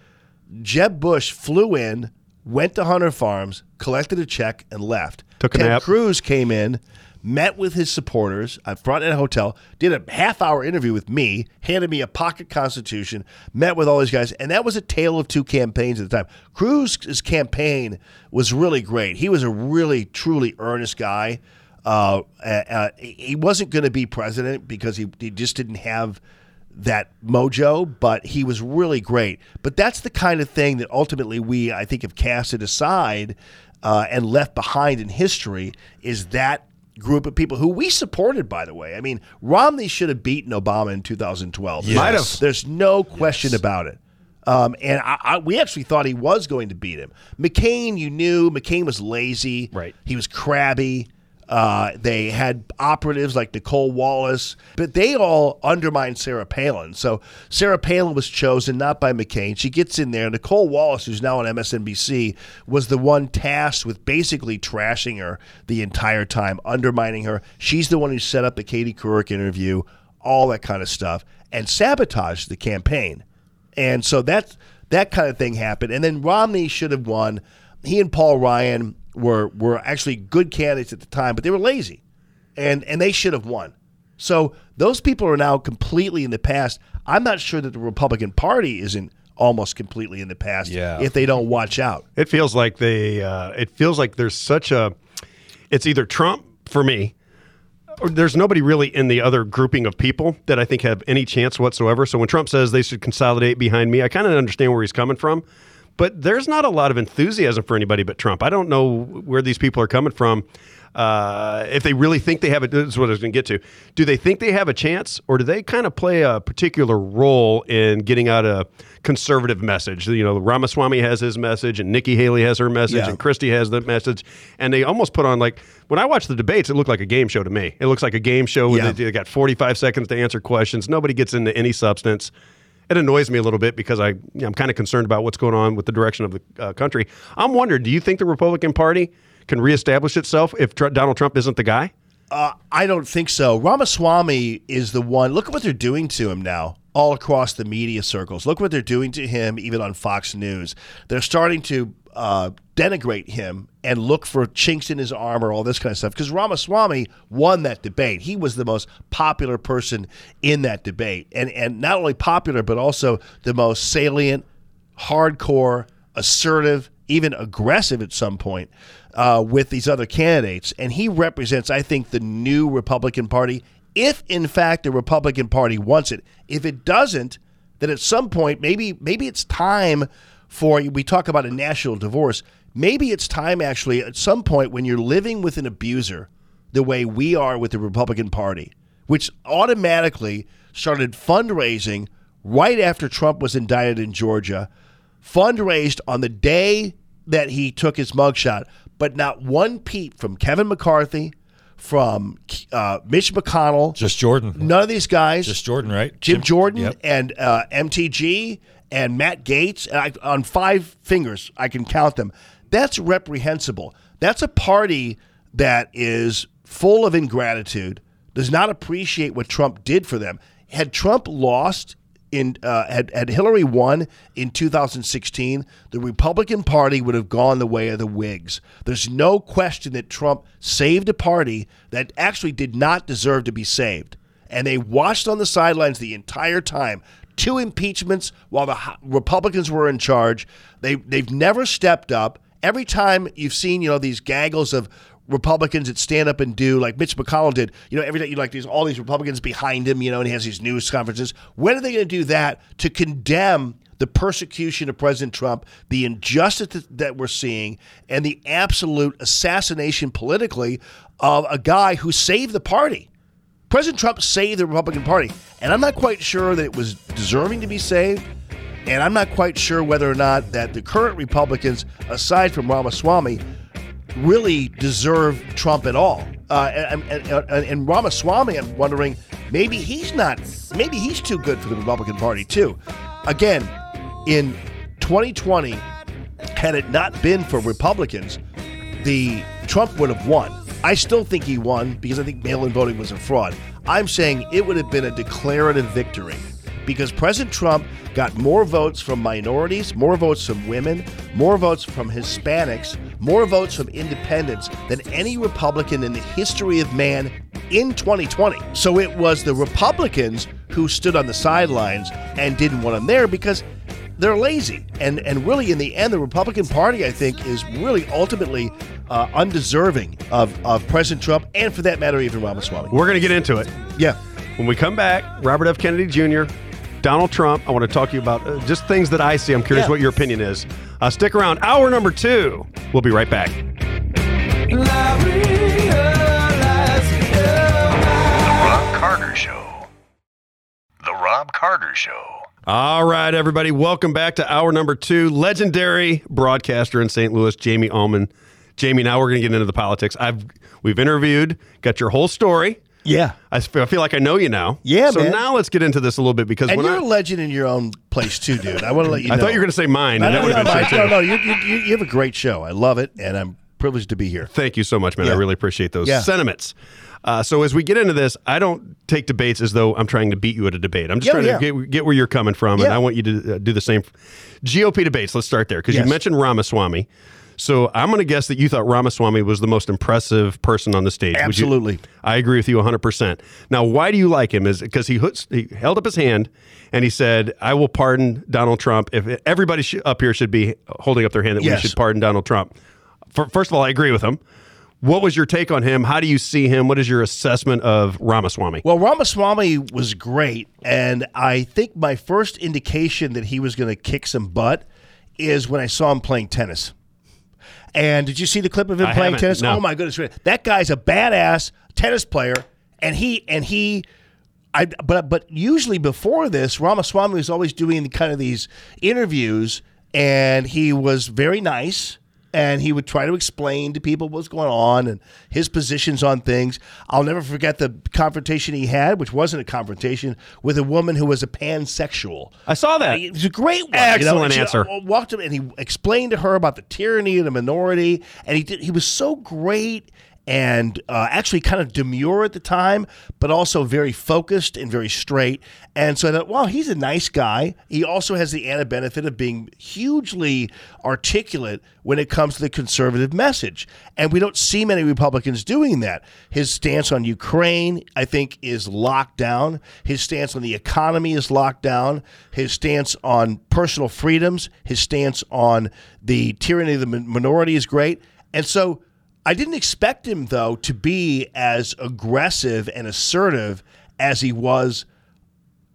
Jeb Bush flew in, went to Hunter Farms, collected a check, and left. Took a nap. Ted Cruz came in, met with his supporters at front at a hotel, did a half-hour interview with me, handed me a pocket constitution, met with all these guys, and that was a tale of two campaigns at the time. Cruz's campaign was really great. He was a really, truly earnest guy. He wasn't going to be president because he just didn't have that mojo, but he was really great. But that's the kind of thing that ultimately we, I think, have casted aside and left behind in history, is that group of people who we supported, by the way. I mean, Romney should have beaten Obama in 2012. Yes. Might have. There's no question about it. And we actually thought he was going to beat him. McCain, you knew. McCain was lazy. Right. He was crabby. They had operatives like Nicole Wallace, but they all undermined Sarah Palin. So Sarah Palin was chosen not by McCain. She gets in there. Nicole Wallace, who's now on MSNBC, was the one tasked with basically trashing her the entire time, undermining her. She's the one who set up the Katie Couric interview, all that kind of stuff, and sabotaged the campaign. And so that kind of thing happened. And then Romney should have won. He and Paul Ryan were actually good candidates at the time, but they were lazy, and they should have won. So those people are now completely in the past. I'm not sure that the Republican Party isn't almost completely in the past if they don't watch out. It feels like there's such a, it's either Trump for me, or there's nobody really in the other grouping of people that I think have any chance whatsoever. So when Trump says they should consolidate behind me, I kind of understand where he's coming from. But there's not a lot of enthusiasm for anybody but Trump. I don't know where these people are coming from. If they really think they have it, this is what I was going to get to. Do they think they have a chance, or do they kind of play a particular role in getting out a conservative message? You know, Ramaswamy has his message, and Nikki Haley has her message, and Christie has the message. And they almost put on, like, when I watch the debates, it looked like a game show to me. It looks like a game show where they got 45 seconds to answer questions. Nobody gets into any substance. It annoys me a little bit because I'm kind of concerned about what's going on with the direction of the country. I'm wondering, do you think the Republican Party can reestablish itself if Donald Trump isn't the guy? I don't think so. Ramaswamy is the one. Look at what they're doing to him now. all across the media circles. Look what they're doing to him, even on Fox News. They're starting to denigrate him and look for chinks in his armor, all this kind of stuff. Because Ramaswamy won that debate. He was the most popular person in that debate. And not only popular, but also the most salient, hardcore, assertive, even aggressive at some point with these other candidates. And he represents, I think, the new Republican Party, if, in fact, the Republican Party wants it. If it doesn't, then at some point, maybe it's time for, we talk about a national divorce, maybe it's time, actually, at some point when you're living with an abuser the way we are with the Republican Party, which automatically started fundraising right after Trump was indicted in Georgia, fundraised on the day that he took his mugshot, but not one peep from Kevin McCarthy, from Mitch McConnell. Just Jordan. None of these guys. Just Jordan, right? Jim Jordan, yep. And MTG and Matt Gaetz. And on five fingers, I can count them. That's reprehensible. That's a party that is full of ingratitude, does not appreciate what Trump did for them. Had Trump lost had Hillary won in 2016, the Republican Party would have gone the way of the Whigs. There's no question that Trump saved a party that actually did not deserve to be saved. And they watched on the sidelines the entire time. Two impeachments while the Republicans were in charge. They've never stepped up. Every time you've seen, these gaggles of Republicans that stand up and do, like Mitch McConnell did, every day you like these, all these Republicans behind him, and he has these news conferences. When are they going to do that to condemn the persecution of President Trump, the injustice that we're seeing, and the absolute assassination politically of a guy who saved the party? President Trump saved the Republican Party, and I'm not quite sure that it was deserving to be saved, and I'm not quite sure whether or not that the current Republicans, aside from Ramaswamy, really deserve Trump at all. And Ramaswamy, I'm wondering, maybe he's too good for the Republican Party too. Again, in 2020, had it not been for Republicans, Trump would have won. I still think he won because I think mail-in voting was a fraud. I'm saying it would have been a declarative victory because President Trump got more votes from minorities, more votes from women, more votes from Hispanics, more votes from independents than any Republican in the history of man in 2020. So it was the Republicans who stood on the sidelines and didn't want him there because they're lazy. And really, in the end, the Republican Party, I think, is really ultimately undeserving of President Trump and, for that matter, even Ramaswamy. We're going to get into it. Yeah. When we come back, Robert F. Kennedy Jr., Donald Trump. I want to talk to you about just things that I see. I'm curious what your opinion is. Stick around. Hour number 2. We'll be right back. The Robb Carter Show. The Robb Carter Show. All right, everybody. Welcome back to hour number 2. Legendary broadcaster in St. Louis, Jamie Allman. Jamie, now we're going to get into the politics. We've interviewed, got your whole story. Yeah. I feel like I know you now. Yeah, so man. Now let's get into this a little bit because you're a legend in your own place too, dude. I want to let you know. I thought you were going to say mine. No, you have a great show. I love it, and I'm privileged to be here. Thank you so much, man. Yeah. I really appreciate those sentiments. So as we get into this, I don't take debates as though I'm trying to beat you at a debate. I'm just trying to get where you're coming from, and I want you to do the same. GOP debates, let's start there because you mentioned Ramaswamy. So I'm going to guess that you thought Ramaswamy was the most impressive person on the stage. Absolutely. I agree with you 100%. Now, why do you like him? Is it because he held up his hand and he said, I will pardon Donald Trump. If everybody up here should be holding up their hand that we should pardon Donald Trump. First of all, I agree with him. What was your take on him? How do you see him? What is your assessment of Ramaswamy? Well, Ramaswamy was great. And I think my first indication that he was going to kick some butt is when I saw him playing tennis. And did you see the clip of him playing tennis? No. Oh my goodness! That guy's a badass tennis player, but usually before this, Ramaswamy was always doing kind of these interviews, and he was very nice, and he would try to explain to people what's going on and his positions on things. I'll never forget the confrontation he had, which wasn't a confrontation, with a woman who was a pansexual. I saw that. It was a great one. Excellent answer. Walked him and he explained to her about the tyranny of the minority, and he was so great. and actually kind of demure at the time, but also very focused and very straight. And so I thought, wow, he's a nice guy. He also has the added benefit of being hugely articulate when it comes to the conservative message. And we don't see many Republicans doing that. His stance on Ukraine, I think, is locked down. His stance on the economy is locked down. His stance on personal freedoms, his stance on the tyranny of the minority is great. And so I didn't expect him, though, to be as aggressive and assertive as he was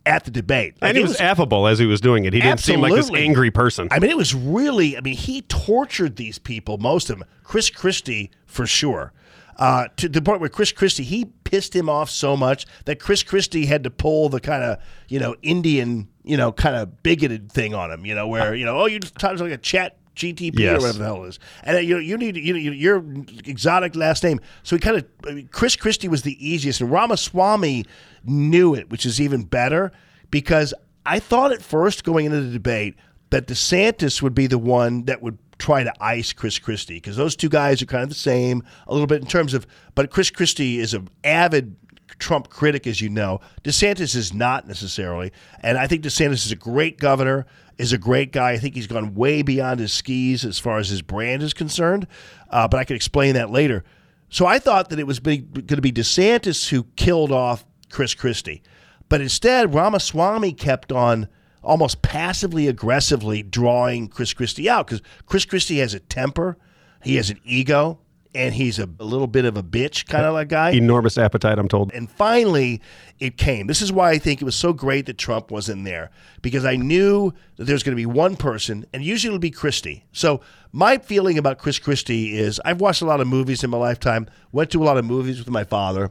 at the debate. And he was affable as he was doing it. He absolutely didn't seem like this angry person. I mean, it was really, I mean, he tortured these people, most of them. Chris Christie, for sure. To the point where Chris Christie, he pissed him off so much that Chris Christie had to pull the kind of, you know, Indian, you know, kind of bigoted thing on him, you know, where, you know, oh, you're talking like a chat GTP yes. or whatever the hell it is. And you need your exotic last name. So he kind of, I mean, Chris Christie was the easiest, and Ramaswamy knew it, which is even better, because I thought at first going into the debate that DeSantis would be the one that would try to ice Chris Christie, because those two guys are kind of the same a little bit in terms of, but Chris Christie is an avid Trump critic, as you know. DeSantis is not necessarily, and I think DeSantis is a great governor, is a great guy. I think he's gone way beyond his skis as far as his brand is concerned, but I can explain that later. So I thought that it was going to be DeSantis who killed off Chris Christie, but instead Ramaswamy kept on almost passively aggressively drawing Chris Christie out, because Chris Christie has a temper, he has an ego, and he's a little bit of a bitch kind of like guy. Enormous appetite, I'm told. And finally, it came. This is why I think it was so great that Trump wasn't there, because I knew that there's going to be one person, and usually it'll be Christie. So my feeling about Chris Christie is I've watched a lot of movies in my lifetime, went to a lot of movies with my father,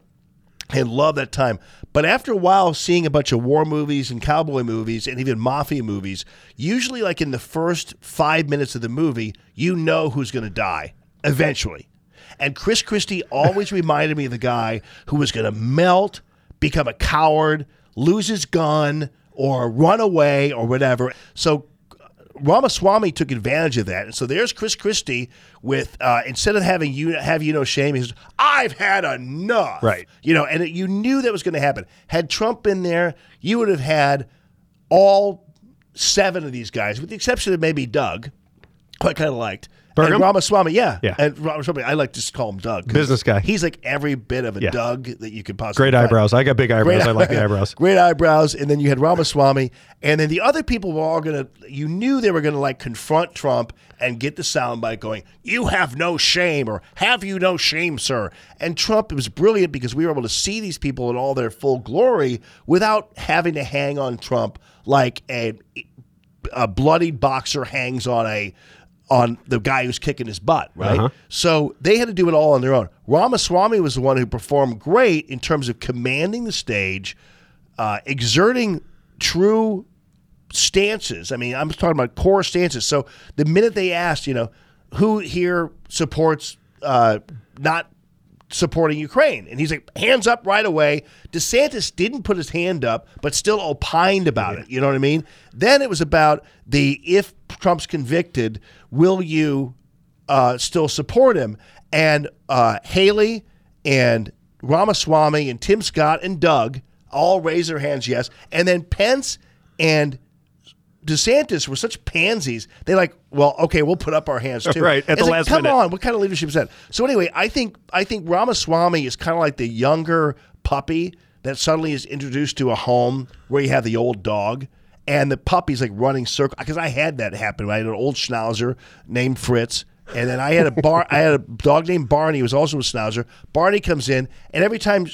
and loved that time. But after a while, seeing a bunch of war movies and cowboy movies and even mafia movies, usually like in the first 5 minutes of the movie, you know who's going to die eventually. And Chris Christie always reminded me of the guy who was going to melt, become a coward, lose his gun, or run away, or whatever. So Ramaswamy took advantage of that. And so there's Chris Christie with, instead of having no shame, he says, I've had enough. Right. You know, and you knew that was going to happen. Had Trump been there, you would have had all seven of these guys, with the exception of maybe Doug, who I kind of liked. Bergam? And Ramaswamy, yeah. And Ramaswamy, I like to just call him Doug. Business guy. He's like every bit of a Doug that you could possibly Great eyebrows. Find. I got big eyebrows. I like the eyebrows. Great eyebrows. And then you had Ramaswamy. And then the other people were all going to, you knew they were going to like confront Trump and get the soundbite going, you have no shame, or have you no shame, sir? And Trump, it was brilliant because we were able to see these people in all their full glory without having to hang on Trump like a bloodied boxer hangs on the guy who's kicking his butt, right? Uh-huh. So they had to do it all on their own. Ramaswamy was the one who performed great in terms of commanding the stage, exerting true stances. I mean, I'm talking about core stances. So the minute they asked, you know, who here supports not supporting Ukraine? And he's like, hands up right away. DeSantis didn't put his hand up, but still opined about it. You know what I mean? Then it was about if Trump's convicted, will you still support him? And Haley and Ramaswamy and Tim Scott and Doug all raised their hands yes. And then Pence and DeSantis were such pansies. They like, well, okay, we'll put up our hands too. Right at the last minute. Come on, what kind of leadership is that? So anyway, I think Ramaswamy is kind of like the younger puppy that suddenly is introduced to a home where you have the old dog and the puppy's like running circle. Because I had that happen. I had an old schnauzer named Fritz, and then I had a dog named Barney who was also a schnauzer. Barney comes in, and every time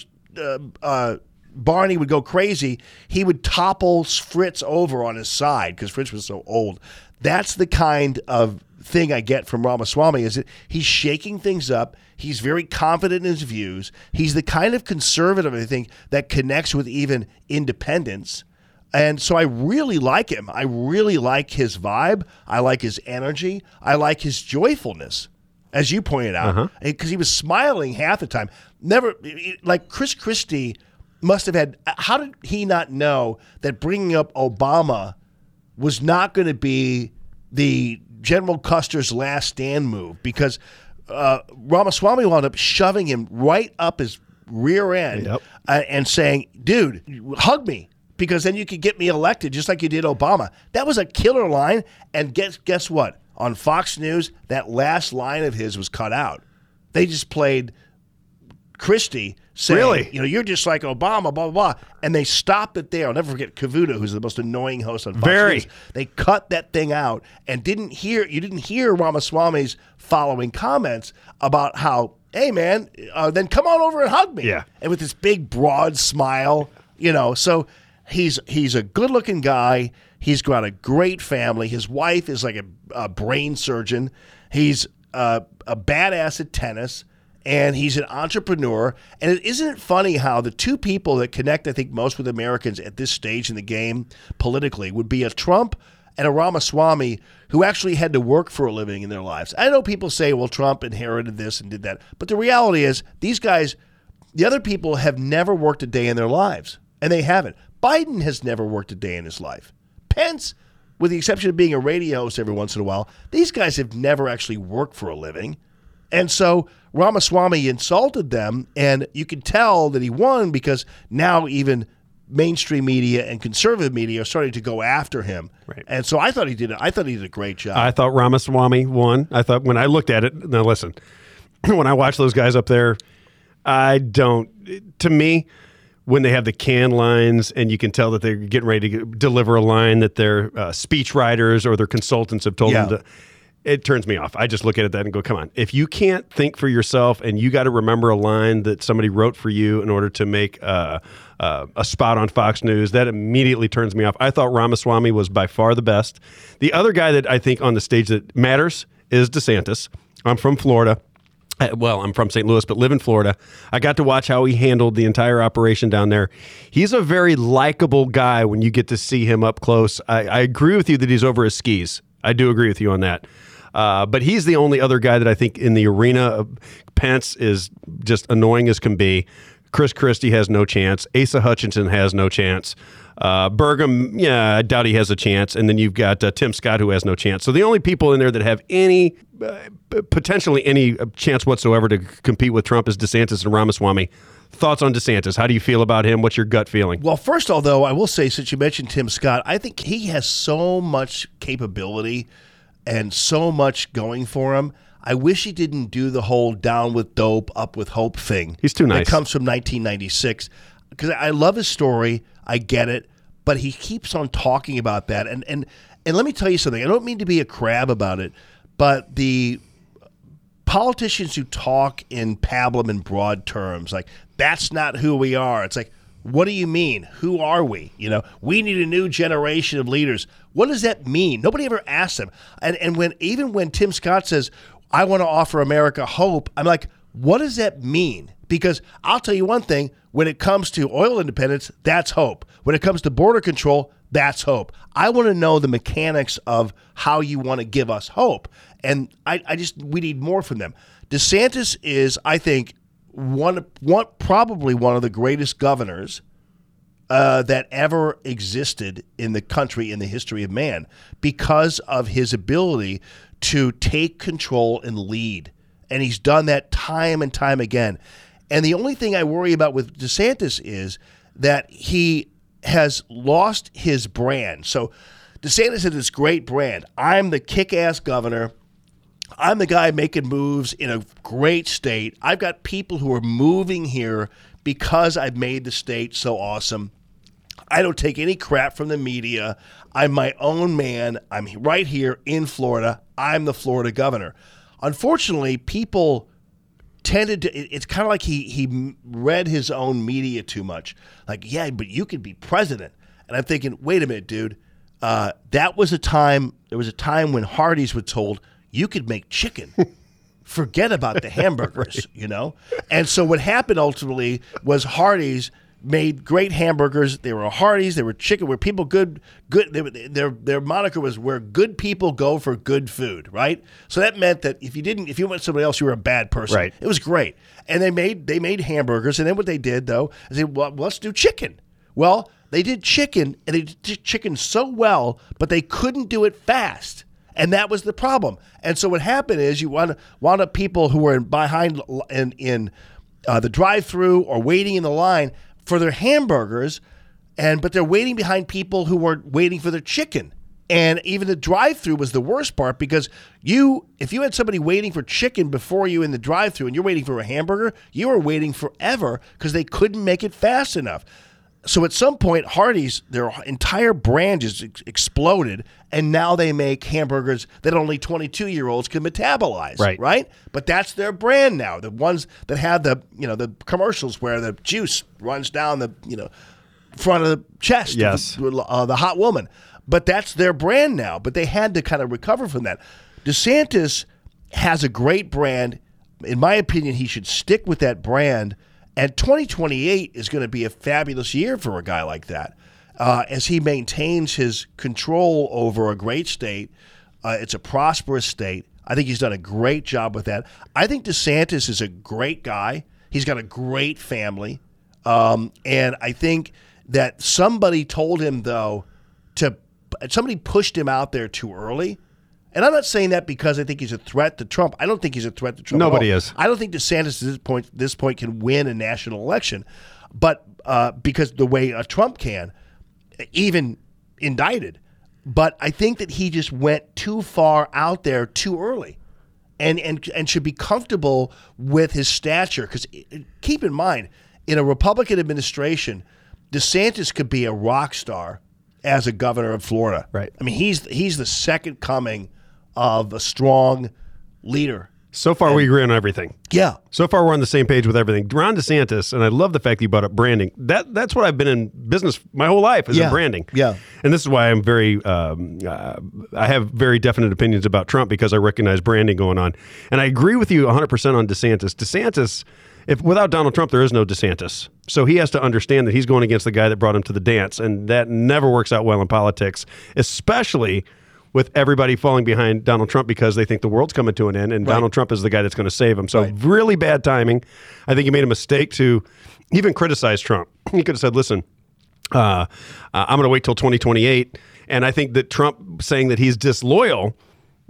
Barney would go crazy, he would topple Fritz over on his side because Fritz was so old. That's the kind of thing I get from Ramaswamy, is that he's shaking things up. He's very confident in his views. He's the kind of conservative, I think, that connects with even independents. And so I really like him. I really like his vibe. I like his energy. I like his joyfulness, as you pointed out, because he was smiling half the time. Never like Chris Christie. Must have had, how did he not know that bringing up Obama was not going to be the General Custer's last stand move? Because Ramaswamy wound up shoving him right up his rear end and saying, dude, hug me, because then you could get me elected just like you did Obama. That was a killer line. And guess what? On Fox News, that last line of his was cut out. They just played Christie saying, you know, you're just like Obama, blah, blah, blah. And they stopped it there. I'll never forget Cavuto, who's the most annoying host on Fox News. They cut that thing out and didn't hear, you didn't hear Ramaswamy's following comments about how, hey, man, then come on over and hug me. Yeah. And with this big, broad smile, you know, so... He's a good-looking guy. He's got a great family. His wife is like a brain surgeon. He's a badass at tennis, and he's an entrepreneur. And isn't it funny how the two people that connect, I think, most with Americans at this stage in the game politically would be a Trump and a Ramaswamy who actually had to work for a living in their lives. I know people say, well, Trump inherited this and did that. But the reality is these guys, the other people, have never worked a day in their lives, and they haven't. Biden has never worked a day in his life. Pence, with the exception of being a radio host every once in a while, these guys have never actually worked for a living. And so Ramaswamy insulted them, and you could tell that he won because now even mainstream media and conservative media are starting to go after him. Right. And so I thought he did. I thought he did a great job. I thought Ramaswamy won. I thought when I looked at it, now listen, when I watch those guys up there, I don't, to me, when they have the canned lines and you can tell that they're getting ready to deliver a line that their speech writers or their consultants have told them to, it turns me off. I just look at that and go, come on. If you can't think for yourself and you got to remember a line that somebody wrote for you in order to make a spot on Fox News, that immediately turns me off. I thought Ramaswamy was by far the best. The other guy that I think on the stage that matters is DeSantis. I'm from Florida. Well, I'm from St. Louis, but live in Florida. I got to watch how he handled the entire operation down there. He's a very likable guy when you get to see him up close. I agree with you that he's over his skis. I do agree with you on that. But he's the only other guy that I think in the arena. Pence is just annoying as can be. Chris Christie has no chance. Asa Hutchinson has no chance. Burgum, yeah, I doubt he has a chance. And then you've got Tim Scott, who has no chance. So the only people in there that have any, potentially any chance whatsoever to compete with Trump is DeSantis and Ramaswamy. Thoughts on DeSantis? How do you feel about him? What's your gut feeling? Well, first, although, I will say, since you mentioned Tim Scott, I think he has so much capability and so much going for him. I wish he didn't do the whole down with dope, up with hope thing. He's too nice. That comes from 1996. Because I love his story. I get it. But he keeps on talking about that. And let me tell you something. I don't mean to be a crab about it, but the politicians who talk in pablum and broad terms, like, that's not who we are. It's like, what do you mean? Who are we? You know, we need a new generation of leaders. What does that mean? Nobody ever asks them. And when Tim Scott says, I want to offer America hope, I'm like, what does that mean? Because I'll tell you one thing, when it comes to oil independence, that's hope. When it comes to border control, that's hope. I want to know the mechanics of how you want to give us hope. And we need more from them. DeSantis is, I think, probably one of the greatest governors that ever existed in the country, in the history of man, because of his ability to take control and lead. And he's done that time and time again. And the only thing I worry about with DeSantis is that he has lost his brand. So DeSantis had this great brand. I'm the kick-ass governor. I'm the guy making moves in a great state. I've got people who are moving here because I've made the state so awesome. I don't take any crap from the media. I'm my own man. I'm right here in Florida. I'm the Florida governor. Unfortunately, people tended to, it's kind of like he read his own media too much. Like, yeah, but you could be president. And I'm thinking, wait a minute, dude. There was a time when Hardee's were told, you could make chicken. Forget about the hamburgers, right. You know? And so what happened ultimately was Hardee's made great hamburgers. They were Hardee's. They were chicken. Were people good? Their moniker was where good people go for good food, right? So that meant that if you went somebody else, you were a bad person. Right. It was great. And they made hamburgers. And then what they did, though, is they said, well, let's do chicken. Well, they did chicken, and they did chicken so well, but they couldn't do it fast. And that was the problem. And so what happened is you wound up people who were behind in the drive-thru or waiting in the line for their hamburgers, but they're waiting behind people who were waiting for their chicken. And even the drive-thru was the worst part, because if you had somebody waiting for chicken before you in the drive-thru and you're waiting for a hamburger, you were waiting forever because they couldn't make it fast enough. So at some point, Hardee's, their entire brand just exploded, and now they make hamburgers that only 22-year-olds can metabolize, right? But that's their brand now. The ones that have the commercials where the juice runs down the front of the chest, yes, the hot woman. But that's their brand now. But they had to kind of recover from that. DeSantis has a great brand. In my opinion, he should stick with that brand. And 2028 is going to be a fabulous year for a guy like that, as he maintains his control over a great state. It's a prosperous state. I think he's done a great job with that. I think DeSantis is a great guy. He's got a great family. And I think that somebody told him, though, somebody pushed him out there too early. And I'm not saying that because I think he's a threat to Trump. I don't think he's a threat to Trump. Nobody is. I don't think DeSantis at this point can win a national election, but because the way a Trump can, even indicted. But I think that he just went too far out there too early, and should be comfortable with his stature. Because keep in mind, in a Republican administration, DeSantis could be a rock star as a governor of Florida. Right. I mean, he's the second coming of a strong leader. So far, we agree on everything. Yeah. So far, we're on the same page with everything. Ron DeSantis, and I love the fact that you brought up branding. That's what I've been in business my whole life, is in branding. Yeah. And this is why I'm very, I have very definite opinions about Trump, because I recognize branding going on. And I agree with you 100% on DeSantis. If without Donald Trump, there is no DeSantis. So he has to understand that he's going against the guy that brought him to the dance, and that never works out well in politics, especially with everybody falling behind Donald Trump because they think the world's coming to an end, and Donald Trump is the guy that's going to save him. So really bad timing. I think he made a mistake to even criticize Trump. He could have said, listen, I'm going to wait till 2028. And I think that Trump saying that he's disloyal,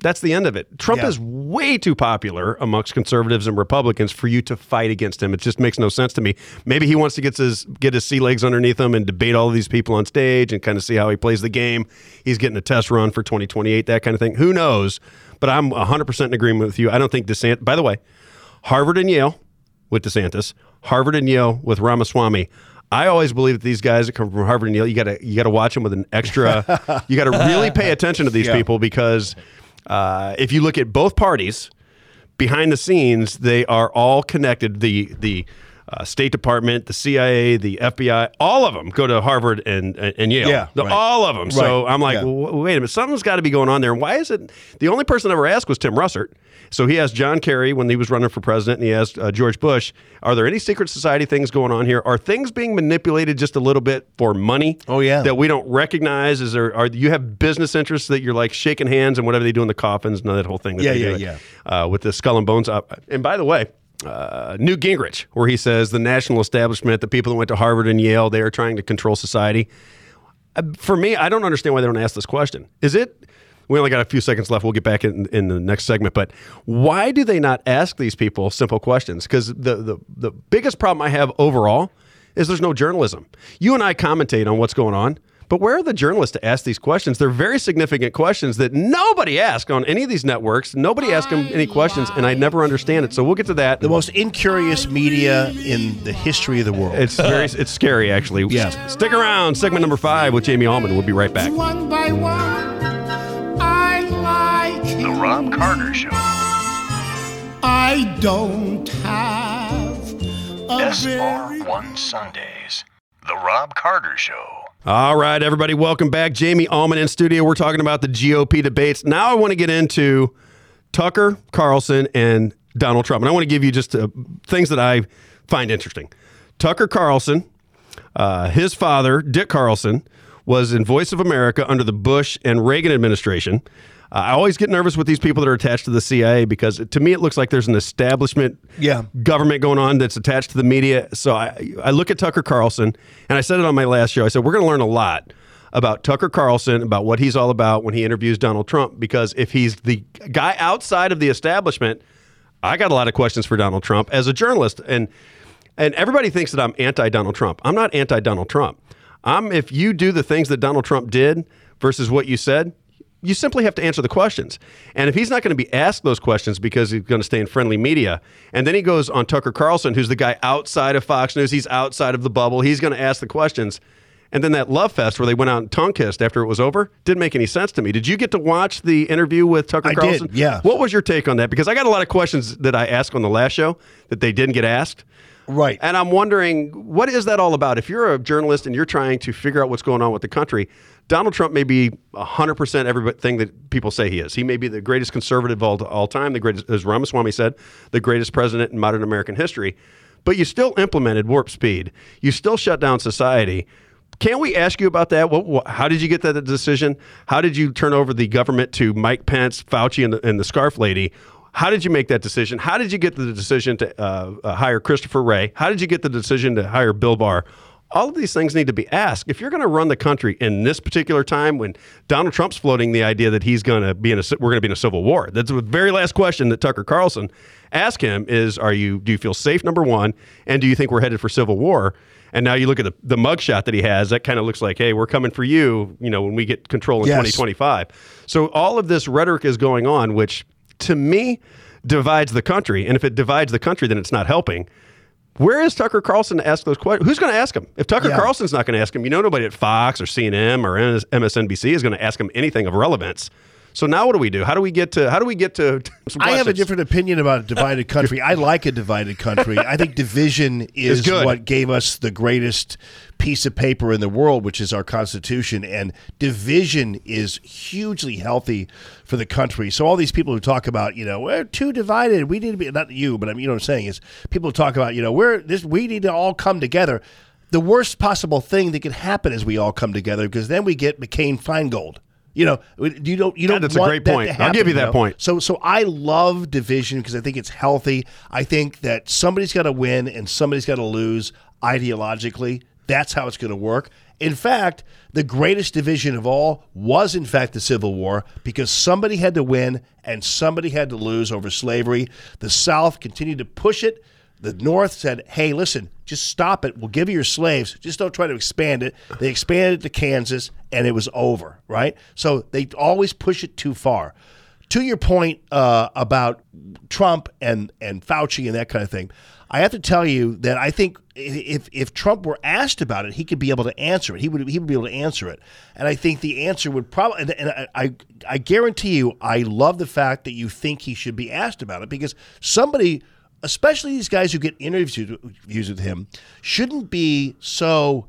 that's the end of it. Trump is way too popular amongst conservatives and Republicans for you to fight against him. It just makes no sense to me. Maybe he wants to get his sea legs underneath him and debate all of these people on stage and kind of see how he plays the game. He's getting a test run for 2028, that kind of thing. Who knows? But I'm 100% in agreement with you. I don't think DeSantis, by the way, Harvard and Yale with DeSantis, Harvard and Yale with Ramaswamy. I always believe that these guys that come from Harvard and Yale, you got to watch them with an extra, you got to really pay attention to these people, because if you look at both parties, behind the scenes, they are all connected. The State Department, the CIA, the FBI, all of them go to Harvard and Yale. Yeah, all of them. Right. So I'm like, wait a minute, something's got to be going on there. And why is it? The only person I ever asked was Tim Russert. So he asked John Kerry when he was running for president, and he asked George Bush, are there any secret society things going on here? Are things being manipulated just a little bit for money? Oh, yeah. That we don't recognize? Is there? You have business interests that you're like shaking hands and whatever they do in the coffins and that whole thing? That they do with the skull and bones up. And by the way, Newt Gingrich, where he says the national establishment, the people that went to Harvard and Yale, they are trying to control society. For me, I don't understand why they don't ask this question. Is it? We only got a few seconds left. We'll get back in the next segment. But why do they not ask these people simple questions? Because the biggest problem I have overall is there's no journalism. You and I commentate on what's going on, but where are the journalists to ask these questions? They're very significant questions that nobody asks on any of these networks. Nobody asks them any questions, and I never understand it. So we'll get to that. The most incurious media in the history of the world. It's it's scary, actually. Yeah. Stick around. Segment number 5 with Jamie Allman. We'll be right back. One by one, I like The Robb Carter Show. I don't have a SR1 Sundays. The Robb Carter Show. All right, everybody, welcome back. Jamie Allman in studio. We're talking about the GOP debates. Now I want to get into Tucker Carlson and Donald Trump. And I want to give you just things that I find interesting. Tucker Carlson, his father, Dick Carlson, was in Voice of America under the Bush and Reagan administration. I always get nervous with these people that are attached to the CIA, because to me it looks like there's an establishment government going on that's attached to the media. So I look at Tucker Carlson, and I said it on my last show. I said, we're going to learn a lot about Tucker Carlson, about what he's all about when he interviews Donald Trump, because if he's the guy outside of the establishment, I got a lot of questions for Donald Trump as a journalist. And everybody thinks that I'm anti-Donald Trump. I'm not anti-Donald Trump. If you do the things that Donald Trump did versus what you said, you simply have to answer the questions. And if he's not going to be asked those questions because he's going to stay in friendly media, and then he goes on Tucker Carlson, who's the guy outside of Fox News, he's outside of the bubble, he's going to ask the questions. And then that love fest where they went out and tongue-kissed after it was over didn't make any sense to me. Did you get to watch the interview with Tucker Carlson? I did, yeah. What was your take on that? Because I got a lot of questions that I asked on the last show that they didn't get asked. Right. And I'm wondering, what is that all about? If you're a journalist and you're trying to figure out what's going on with the country, Donald Trump may be 100% everything that people say he is. He may be the greatest conservative of all time, the greatest, as Ramaswamy said, the greatest president in modern American history. But you still implemented warp speed. You still shut down society. Can we ask you about that? How did you get that decision? How did you turn over the government to Mike Pence, Fauci, and the Scarf Lady? How did you make that decision? How did you get the decision to hire Christopher Wray? How did you get the decision to hire Bill Barr? All of these things need to be asked. If you're going to run the country in this particular time when Donald Trump's floating the idea that he's going to be we're going to be in a civil war, that's the very last question that Tucker Carlson asked him is, do you feel safe, number one, and do you think we're headed for civil war? And now you look at the mugshot that he has, that kind of looks like, hey, we're coming for you, when we get control in 2025. So all of this rhetoric is going on, which to me divides the country. And if it divides the country, then it's not helping. Where is Tucker Carlson to ask those questions? Who's going to ask him? If Tucker Carlson's not going to ask him, nobody at Fox or CNN or MSNBC is going to ask him anything of relevance. So now what do we do? How do we get to some questions? I have a different opinion about a divided country. I like a divided country. I think division is what gave us the greatest piece of paper in the world, which is our Constitution. And division is hugely healthy for the country. So all these people who talk about, we're too divided, we need to be, not you, but I mean, what I'm saying is people talk about, we need to all come together. The worst possible thing that could happen is we all come together, because then we get McCain-Feingold. That's a great point. I'll give you that point. So I love division because I think it's healthy. I think that somebody's got to win and somebody's got to lose ideologically. That's how it's going to work. In fact, the greatest division of all was, in fact, the Civil War, because somebody had to win and somebody had to lose over slavery. The South continued to push it. The North said, hey, listen, just stop it. We'll give you your slaves. Just don't try to expand it. They expanded it to Kansas, and it was over, right? So they always push it too far. To your point about Trump and Fauci and that kind of thing, I have to tell you that I think if Trump were asked about it, he could be able to answer it. He would be able to answer it. And I think the answer would probably, and I guarantee you, I love the fact that you think he should be asked about it, because somebody, especially these guys who get interviews with him, shouldn't be so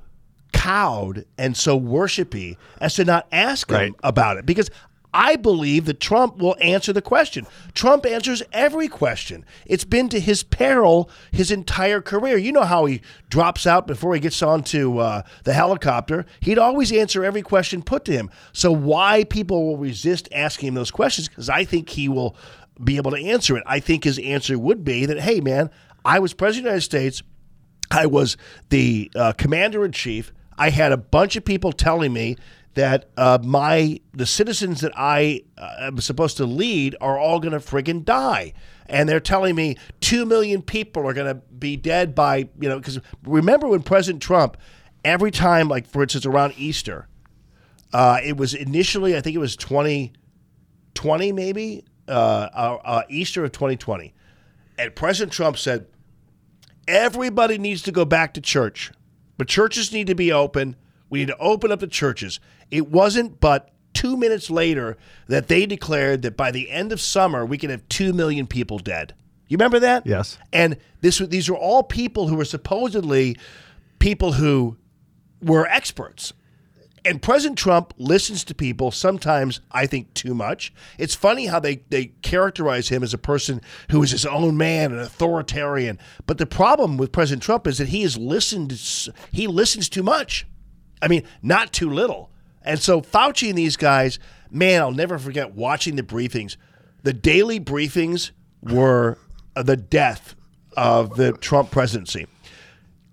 cowed and so worshipy as to not ask him about it, because I believe that Trump will answer the question. Trump answers every question. It's been to his peril his entire career. You know how he drops out before he gets onto the helicopter. He'd always answer every question put to him. So why people will resist asking him those questions, because I think he will be able to answer it. I think his answer would be that, hey, man, I was president of the United States. I was the commander-in-chief. I had a bunch of people telling me that the citizens that I am supposed to lead are all going to friggin' die. And they're telling me 2 million people are going to be dead by, because remember when President Trump, every time, like, for instance, around Easter, it was initially, I think it was 2020 maybe, Easter of 2020. And President Trump said, everybody needs to go back to church, but churches need to be open. We need to open up the churches. It wasn't but 2 minutes later that they declared that by the end of summer, we could have 2 million people dead. You remember that? Yes. And these were all people who were supposedly people who were experts. And President Trump listens to people, sometimes I think too much. It's funny how they characterize him as a person who is his own man, an authoritarian. But the problem with President Trump is that he listens too much. I mean, not too little. And so Fauci and these guys, man, I'll never forget watching the briefings. The daily briefings were the death of the Trump presidency.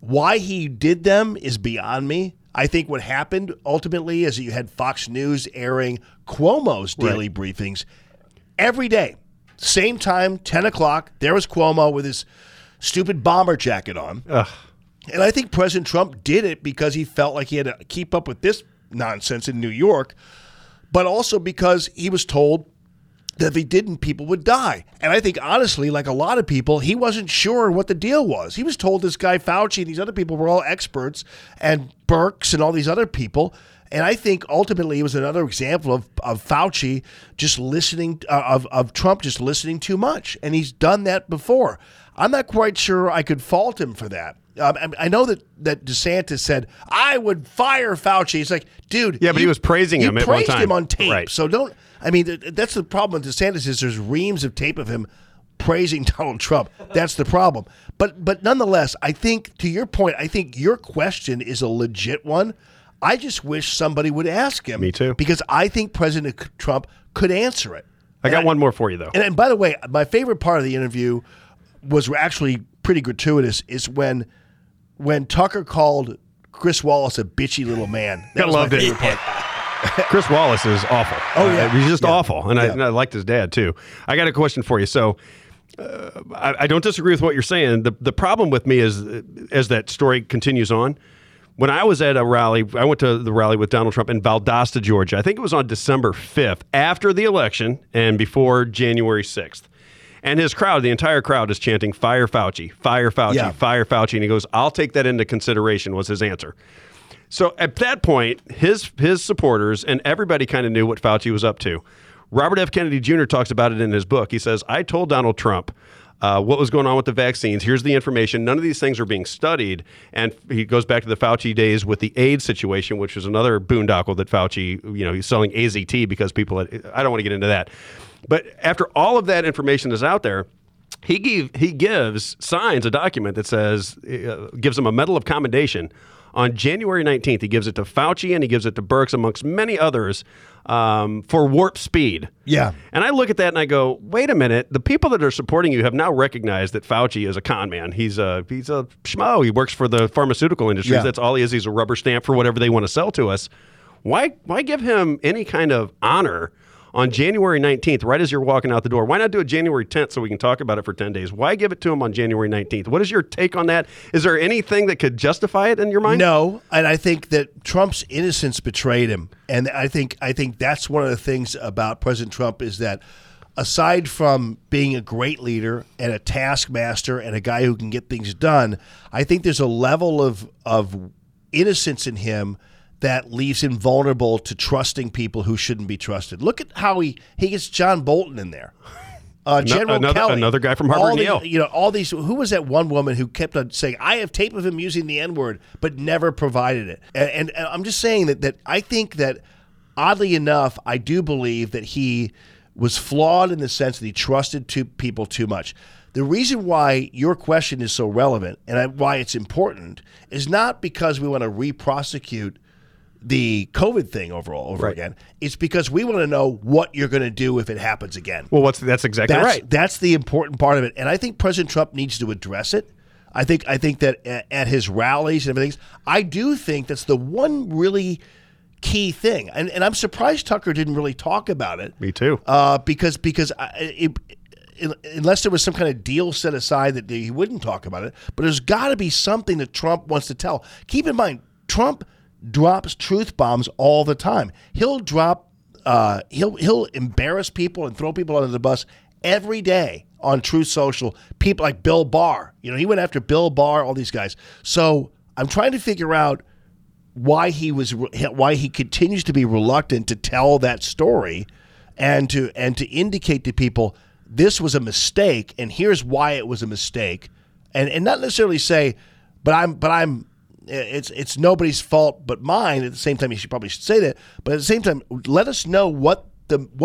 Why he did them is beyond me. I think what happened ultimately is that you had Fox News airing Cuomo's daily briefings every day. Same time, 10 o'clock, there was Cuomo with his stupid bomber jacket on. Ugh. And I think President Trump did it because he felt like he had to keep up with this nonsense in New York, but also because he was told that if he didn't, people would die. And I think, honestly, like a lot of people, he wasn't sure what the deal was. He was told this guy Fauci and these other people were all experts, and Birx and all these other people. And I think ultimately it was another example of Fauci just listening, of Trump just listening too much. And he's done that before. I'm not quite sure I could fault him for that. I know that DeSantis said, I would fire Fauci. It's like, dude. Yeah, but he was praising him at one time. You praised him on tape. Right. So don't, I mean, that's the problem with DeSantis is there's reams of tape of him praising Donald Trump. That's the problem. But nonetheless, I think, to your point, I think your question is a legit one. I just wish somebody would ask him. Me too. Because I think President Trump could answer it. I got one more for you, though. And by the way, my favorite part of the interview was actually pretty gratuitous, is when Tucker called Chris Wallace a bitchy little man. I loved it. Chris Wallace is awful. Oh, yeah. He's just awful. And I liked his dad, too. I got a question for you. So I don't disagree with what you're saying. The problem with me is, as that story continues on, when I was at a rally, I went to the rally with Donald Trump in Valdosta, Georgia. I think it was on December 5th, after the election and before January 6th. And his crowd, the entire crowd, is chanting, fire Fauci, fire Fauci, fire Fauci. And he goes, I'll take that into consideration, was his answer. So at that point, his supporters and everybody kind of knew what Fauci was up to. Robert F. Kennedy Jr. talks about it in his book. He says, I told Donald Trump what was going on with the vaccines. Here's the information. None of these things are being studied. And he goes back to the Fauci days with the AIDS situation, which was another boondoggle that Fauci, he's selling AZT because people had, I don't want to get into that. But after all of that information is out there, he gives signs a document that says, gives him a Medal of Commendation. On January 19th, he gives it to Fauci and he gives it to Birx, amongst many others, for warp speed. Yeah. And I look at that and I go, wait a minute. The people that are supporting you have now recognized that Fauci is a con man. He's a schmo. He works for the pharmaceutical industry. Yeah. That's all he is. He's a rubber stamp for whatever they want to sell to us. Why give him any kind of honor on January 19th, right as you're walking out the door? Why not do it January 10th so we can talk about it for 10 days? Why give it to him on January 19th? What is your take on that? Is there anything that could justify it in your mind? No, and I think that Trump's innocence betrayed him. And I think that's one of the things about President Trump is that aside from being a great leader and a taskmaster and a guy who can get things done, I think there's a level of innocence in him that leaves him vulnerable to trusting people who shouldn't be trusted. Look at how he gets John Bolton in there. General Kelly. Another guy from Harvard and Yale. Who was that one woman who kept on saying, I have tape of him using the N-word, but never provided it. And I'm just saying that I think that, oddly enough, I do believe that he was flawed in the sense that he trusted people too much. The reason why your question is so relevant and why it's important is not because we want to re-prosecute the COVID thing over again. It's because we want to know what you're going to do if it happens again. Well, that's exactly right. That's the important part of it. And I think President Trump needs to address it. I think that at his rallies and everything, I do think that's the one really key thing. And I'm surprised Tucker didn't really talk about it. Me too. Because unless there was some kind of deal set aside that he wouldn't talk about it, but there's got to be something that Trump wants to tell. Keep in mind, Trump drops truth bombs all the time. He'll drop, he'll embarrass people and throw people under the bus every day on Truth Social. People like Bill Barr, he went after Bill Barr, all these guys. So I'm trying to figure out why he continues to be reluctant to tell that story and to indicate to people this was a mistake and here's why it was a mistake, and not necessarily say, but I'm. It's nobody's fault but mine. At the same time, you should probably say that. But at the same time, let us know what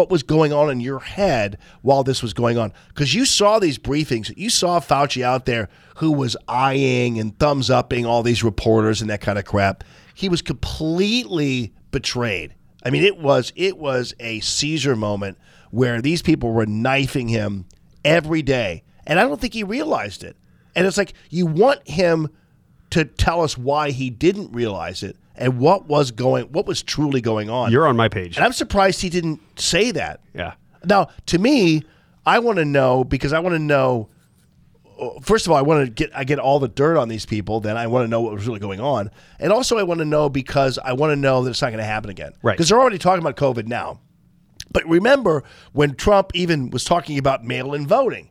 was going on in your head while this was going on. Because you saw these briefings. You saw Fauci out there who was eyeing and thumbs-upping all these reporters and that kind of crap. He was completely betrayed. I mean, it was a Caesar moment where these people were knifing him every day. And I don't think he realized it. And it's like you want him to tell us why he didn't realize it and what was truly going on. You're on my page. And I'm surprised he didn't say that. Yeah. Now, to me, I want to know, because I want to know, first of all, I get all the dirt on these people, then I want to know what was really going on. And also I want to know because I want to know that it's not going to happen again. Right. Because they're already talking about COVID now. But remember when Trump even was talking about mail-in voting,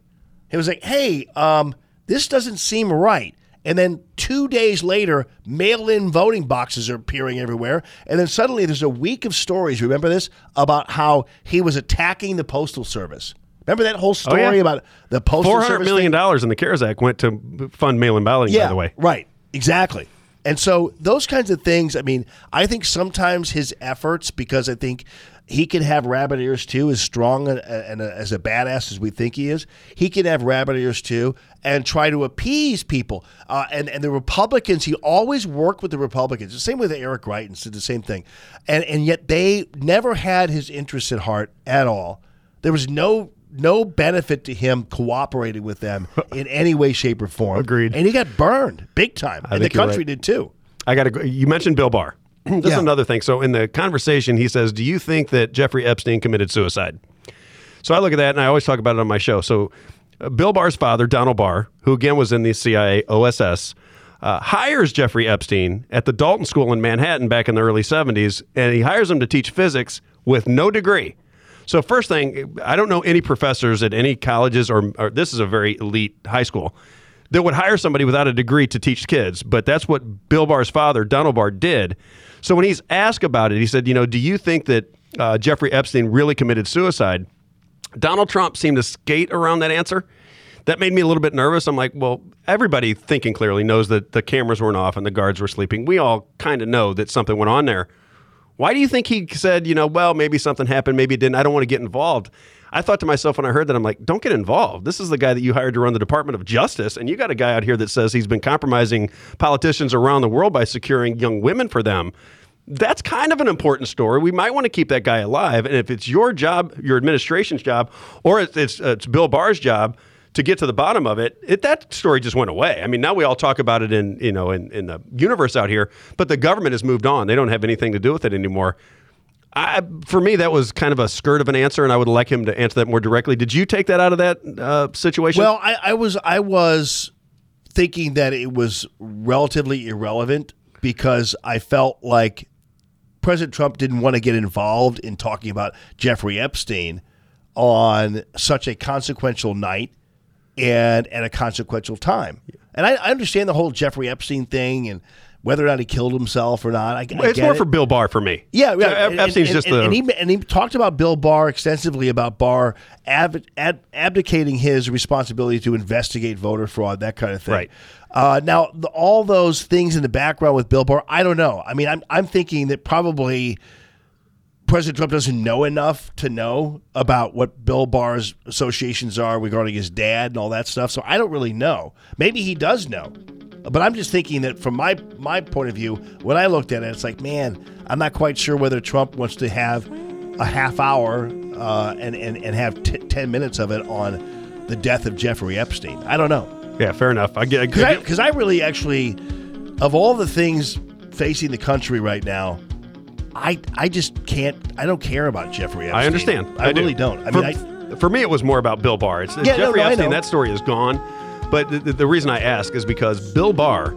he was like, hey, this doesn't seem right. And then 2 days later, mail-in voting boxes are appearing everywhere. And then suddenly there's a week of stories, remember this, about how he was attacking the Postal Service. Remember that whole story about the Postal Service? $400 million in the CARES Act went to fund mail-in balloting, by the way. Right, exactly. And so those kinds of things, I mean, I think sometimes his efforts, because I think he can have rabbit ears too, as strong and as a badass as we think he is, he can have rabbit ears too and try to appease people. And the Republicans, he always worked with the Republicans. The same with Eric Greitens, did the same thing. And yet they never had his interests at heart at all. There was no benefit to him cooperating with them in any way, shape, or form. Agreed. And he got burned big time. And the country did too. You mentioned Bill Barr. This is another thing. So in the conversation, he says, do you think that Jeffrey Epstein committed suicide? So I look at that, and I always talk about it on my show. So Bill Barr's father, Donald Barr, who again was in the CIA OSS, hires Jeffrey Epstein at the Dalton School in Manhattan back in the early 70s, and he hires him to teach physics with no degree. So first thing, I don't know any professors at any colleges, or this is a very elite high school, that would hire somebody without a degree to teach kids. But that's what Bill Barr's father, Donald Barr, did. So when he's asked about it, he said, do you think that Jeffrey Epstein really committed suicide? Donald Trump seemed to skate around that answer. That made me a little bit nervous. I'm like, well, everybody thinking clearly knows that the cameras weren't off and the guards were sleeping. We all kind of know that something went on there. Why do you think he said, well, maybe something happened, maybe it didn't, I don't want to get involved? I thought to myself when I heard that, I'm like, don't get involved. This is the guy that you hired to run the Department of Justice, and you got a guy out here that says he's been compromising politicians around the world by securing young women for them. That's kind of an important story. We might want to keep that guy alive, and if it's your job, your administration's job, or it's Bill Barr's job to get to the bottom of it, that story just went away. I mean, now we all talk about it in the universe out here, but the government has moved on. They don't have anything to do with it anymore. For me, that was kind of a skirt of an answer, and I would like him to answer that more directly. Did you take that out of that situation? Well, I was thinking that it was relatively irrelevant because I felt like President Trump didn't want to get involved in talking about Jeffrey Epstein on such a consequential night and at a consequential time. And I understand the whole Jeffrey Epstein thing and whether or not he killed himself or not. It's more for Bill Barr for me. Yeah. And he talked about Bill Barr extensively, about Barr abdicating his responsibility to investigate voter fraud, that kind of thing. Right. Now, all those things in the background with Bill Barr, I don't know. I mean, I'm thinking that probably President Trump doesn't know enough to know about what Bill Barr's associations are regarding his dad and all that stuff. So I don't really know. Maybe he does know. But I'm just thinking that from my point of view, when I looked at it, it's like, man, I'm not quite sure whether Trump wants to have a half hour and have 10 minutes of it on the death of Jeffrey Epstein. I don't know. Yeah, fair enough. Because I really actually, of all the things facing the country right now, I just can't, I don't care about Jeffrey Epstein. I understand. I really don't. For me, it was more about Bill Barr. Jeffrey Epstein, that story is gone. But the reason I ask is because Bill Barr,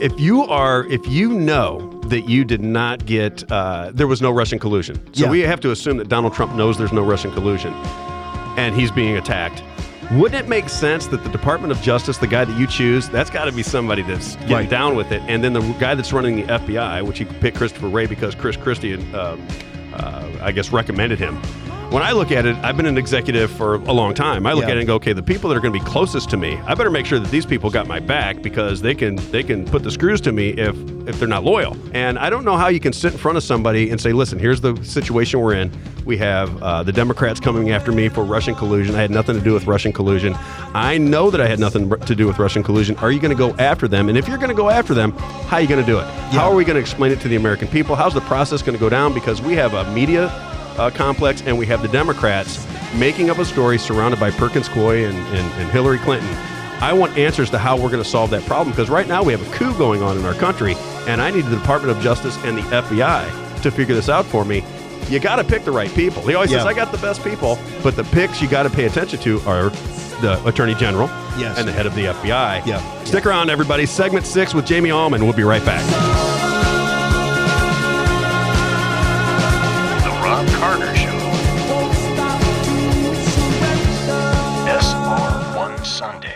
if you know that you did not get, there was no Russian collusion. So we have to assume that Donald Trump knows there's no Russian collusion and he's being attacked. Wouldn't it make sense that the Department of Justice, the guy that you choose, that's got to be somebody that's getting down with it. And then the guy that's running the FBI, which he picked Christopher Wray because Chris Christie, I guess, recommended him. When I look at it, I've been an executive for a long time. I look at it and go, okay, the people that are going to be closest to me, I better make sure that these people got my back because they can put the screws to me if they're not loyal. And I don't know how you can sit in front of somebody and say, listen, here's the situation we're in. We have the Democrats coming after me for Russian collusion. I had nothing to do with Russian collusion. I know that I had nothing to do with Russian collusion. Are you going to go after them? And if you're going to go after them, how are you going to do it? Yeah. How are we going to explain it to the American people? How's the process going to go down? Because we have a media complex, and we have the Democrats making up a story surrounded by Perkins Coie and Hillary Clinton I want answers to how we're going to solve that problem, because right now we have a coup going on in our country, and I need the Department of Justice and the FBI to figure this out for me. You got to pick the right people. He always says, I got the best people, but the picks you got to pay attention to are the Attorney General and the head of the FBI. Yeah. Stick around, everybody. Segment 6 with Jamie Allman. We'll be right back. The Robb Carter Show. SR1 Sundays.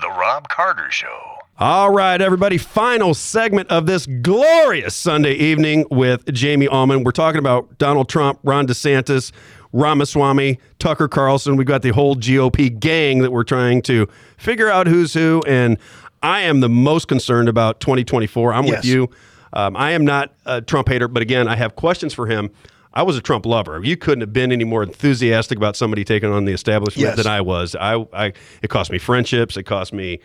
The Robb Carter Show. All right, everybody, final segment of this glorious Sunday evening with Jamie Allman. We're talking about Donald Trump, Ron DeSantis, Ramaswamy, Tucker Carlson. We've got the whole GOP gang that we're trying to figure out who's who, and I am the most concerned about 2024. I'm with you. I am not a Trump hater, but again, I have questions for him. I was a Trump lover. You couldn't have been any more enthusiastic about somebody taking on the establishment than I was. It cost me friendships. It cost me...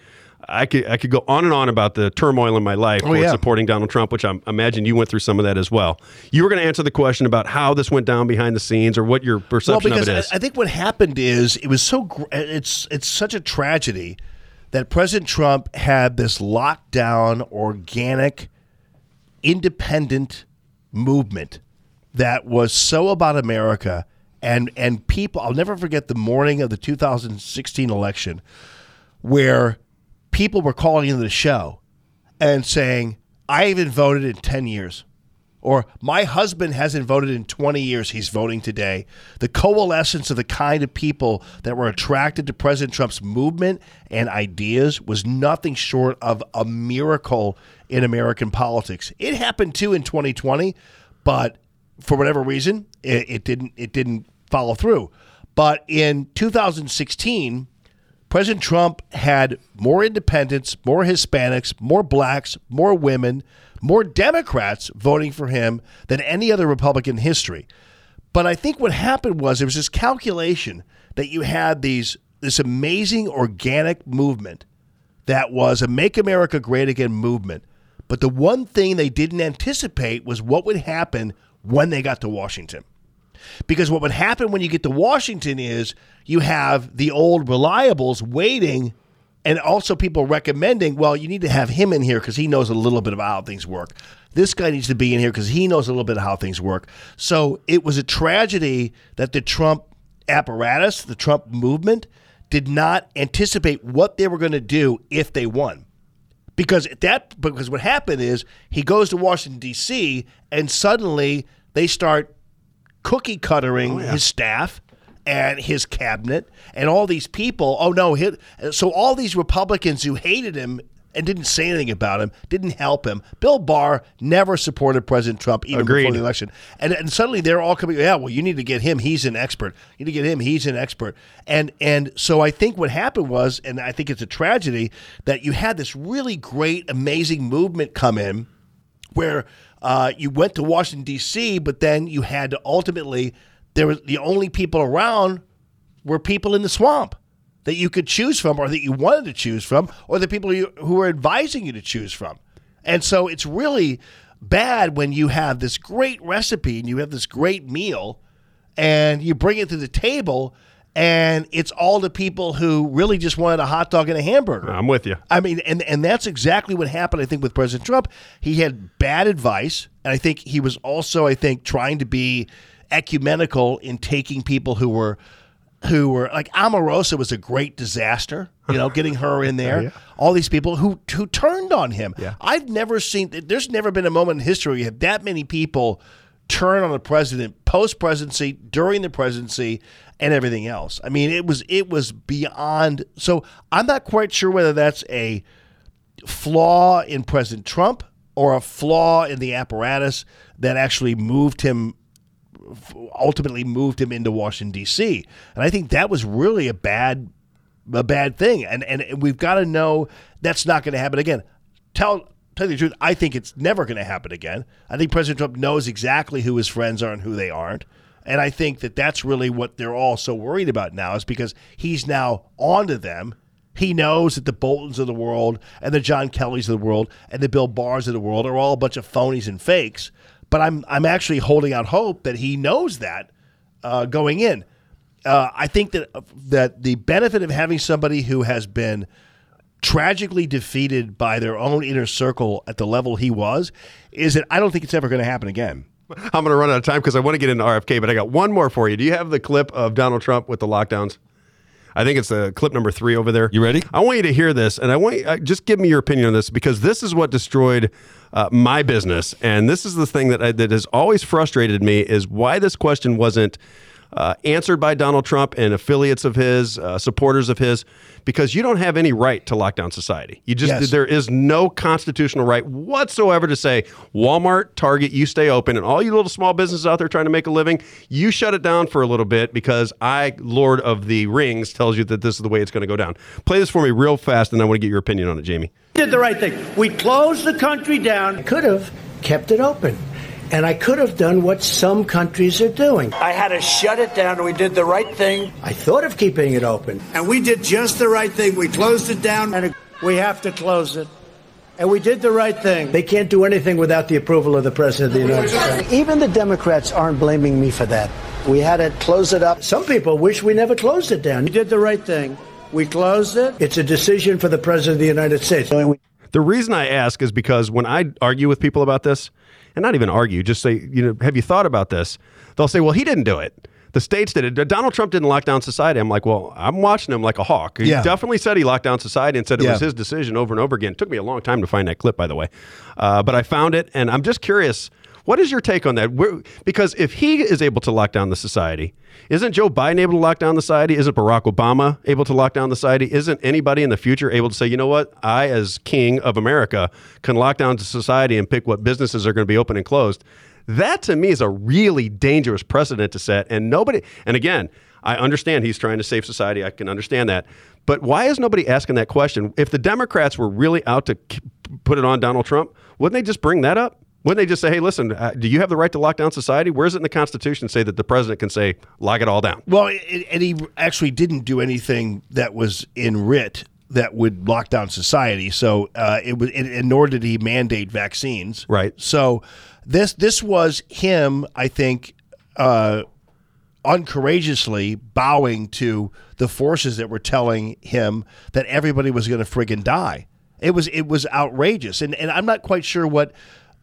I could go on and on about the turmoil in my life supporting Donald Trump, which I imagine you went through some of that as well. You were going to answer the question about how this went down behind the scenes or what your perception of it is. Well, because I think what happened is it was it's such a tragedy that President Trump had this lockdown, organic, independent movement that was so about America and people. I'll never forget the morning of the 2016 election where people were calling into the show and saying, I haven't voted in 10 years. Or, my husband hasn't voted in 20 years. He's voting today. The coalescence of the kind of people that were attracted to President Trump's movement and ideas was nothing short of a miracle in American politics. It happened, too, in 2020, but for whatever reason, it didn't follow through. But in 2016... President Trump had more independents, more Hispanics, more blacks, more women, more Democrats voting for him than any other Republican in history. But I think what happened was there was this calculation that you had this amazing organic movement that was a Make America Great Again movement. But the one thing they didn't anticipate was what would happen when they got to Washington. Because what would happen when you get to Washington is you have the old reliables waiting and also people recommending, well, you need to have him in here because he knows a little bit about how things work. This guy needs to be in here because he knows a little bit of how things work. So it was a tragedy that the Trump apparatus, the Trump movement, did not anticipate what they were going to do if they won. Because what happened is he goes to Washington, D.C., and suddenly they start cookie cuttering his staff and his cabinet and all these people. So all these Republicans who hated him and didn't say anything about him, didn't help him. Bill Barr never supported President Trump even before the election. And suddenly they're all coming, you need to get him, he's an expert. You need to get him, he's an expert. And so I think what happened was, and I think it's a tragedy, that you had this really great, amazing movement come in where you went to Washington, D.C., but then you had to ultimately, there was the only people around were people in the swamp that you could choose from or that you wanted to choose from or the people who were advising you to choose from. And so it's really bad when you have this great recipe and you have this great meal and you bring it to the table and it's all the people who really just wanted a hot dog and a hamburger. I'm with you. I mean, and that's exactly what happened, I think, with President Trump. He had bad advice, and I think he was also, trying to be ecumenical in taking people who were like Omarosa was a great disaster, getting her in there. All these people who turned on him. Yeah. There's never been a moment in history where you have that many people turn on the president post-presidency, during the presidency, and everything else. I mean, it was beyond. So I'm not quite sure whether that's a flaw in President Trump or a flaw in the apparatus that actually ultimately moved him into Washington, D.C. And I think that was really a bad thing. And we've got to know that's not going to happen again. Tell you the truth, I think it's never going to happen again. I think President Trump knows exactly who his friends are and who they aren't. And I think that that's really what they're all so worried about now is because he's now onto them. He knows that the Boltons of the world and the John Kellys of the world and the Bill Barrs of the world are all a bunch of phonies and fakes. But I'm actually holding out hope that he knows that going in. I think that the benefit of having somebody who has been tragically defeated by their own inner circle at the level he was, is that I don't think it's ever going to happen again. I'm going to run out of time because I want to get into RFK, but I got one more for you. Do you have the clip of Donald Trump with the lockdowns? I think it's clip number 3 over there. You ready? I want you to hear this, and I want you, just give me your opinion on this, because this is what destroyed my business, and this is the thing that has always frustrated me, is why this question wasn't answered by Donald Trump and affiliates of his, supporters of his, because you don't have any right to lock down society. You just, There is no constitutional right whatsoever to say, Walmart, Target, you stay open, and all you little small businesses out there trying to make a living, you shut it down for a little bit because I, Lord of the Rings, tells you that this is the way it's going to go down. Play this for me real fast, and I want to get your opinion on it, Jamie. Did the right thing. We closed the country down. Could have kept it open. And I could have done what some countries are doing. I had to shut it down. We did the right thing. I thought of keeping it open. And we did just the right thing. We closed it down. And we have to close it. And we did the right thing. They can't do anything without the approval of the President of the United States. Even the Democrats aren't blaming me for that. We had to close it up. Some people wish we never closed it down. We did the right thing. We closed it. It's a decision for the President of the United States. The reason I ask is because when I argue with people about this, and not even argue, just say, have you thought about this? They'll say, well, he didn't do it. The states did it. Donald Trump didn't lock down society. I'm like, well, I'm watching him like a hawk. He definitely said he locked down society and said it was his decision over and over again. It took me a long time to find that clip, by the way. But I found it, and I'm just curious, what is your take on that? Because if he is able to lock down the society, isn't Joe Biden able to lock down the society? Isn't Barack Obama able to lock down the society? Isn't anybody in the future able to say, you know what, I as king of America can lock down society and pick what businesses are going to be open and closed? That to me is a really dangerous precedent to set. And again, I understand he's trying to save society. I can understand that. But why is nobody asking that question? If the Democrats were really out to put it on Donald Trump, wouldn't they just bring that up? Wouldn't they just say, hey, listen, do you have the right to lock down society? Where is it in the Constitution say that the president can say, lock it all down? Well, and he actually didn't do anything that was in writ that would lock down society. So nor did he mandate vaccines. Right. So this was him, I think, uncourageously bowing to the forces that were telling him that everybody was going to friggin' die. It was outrageous. And I'm not quite sure what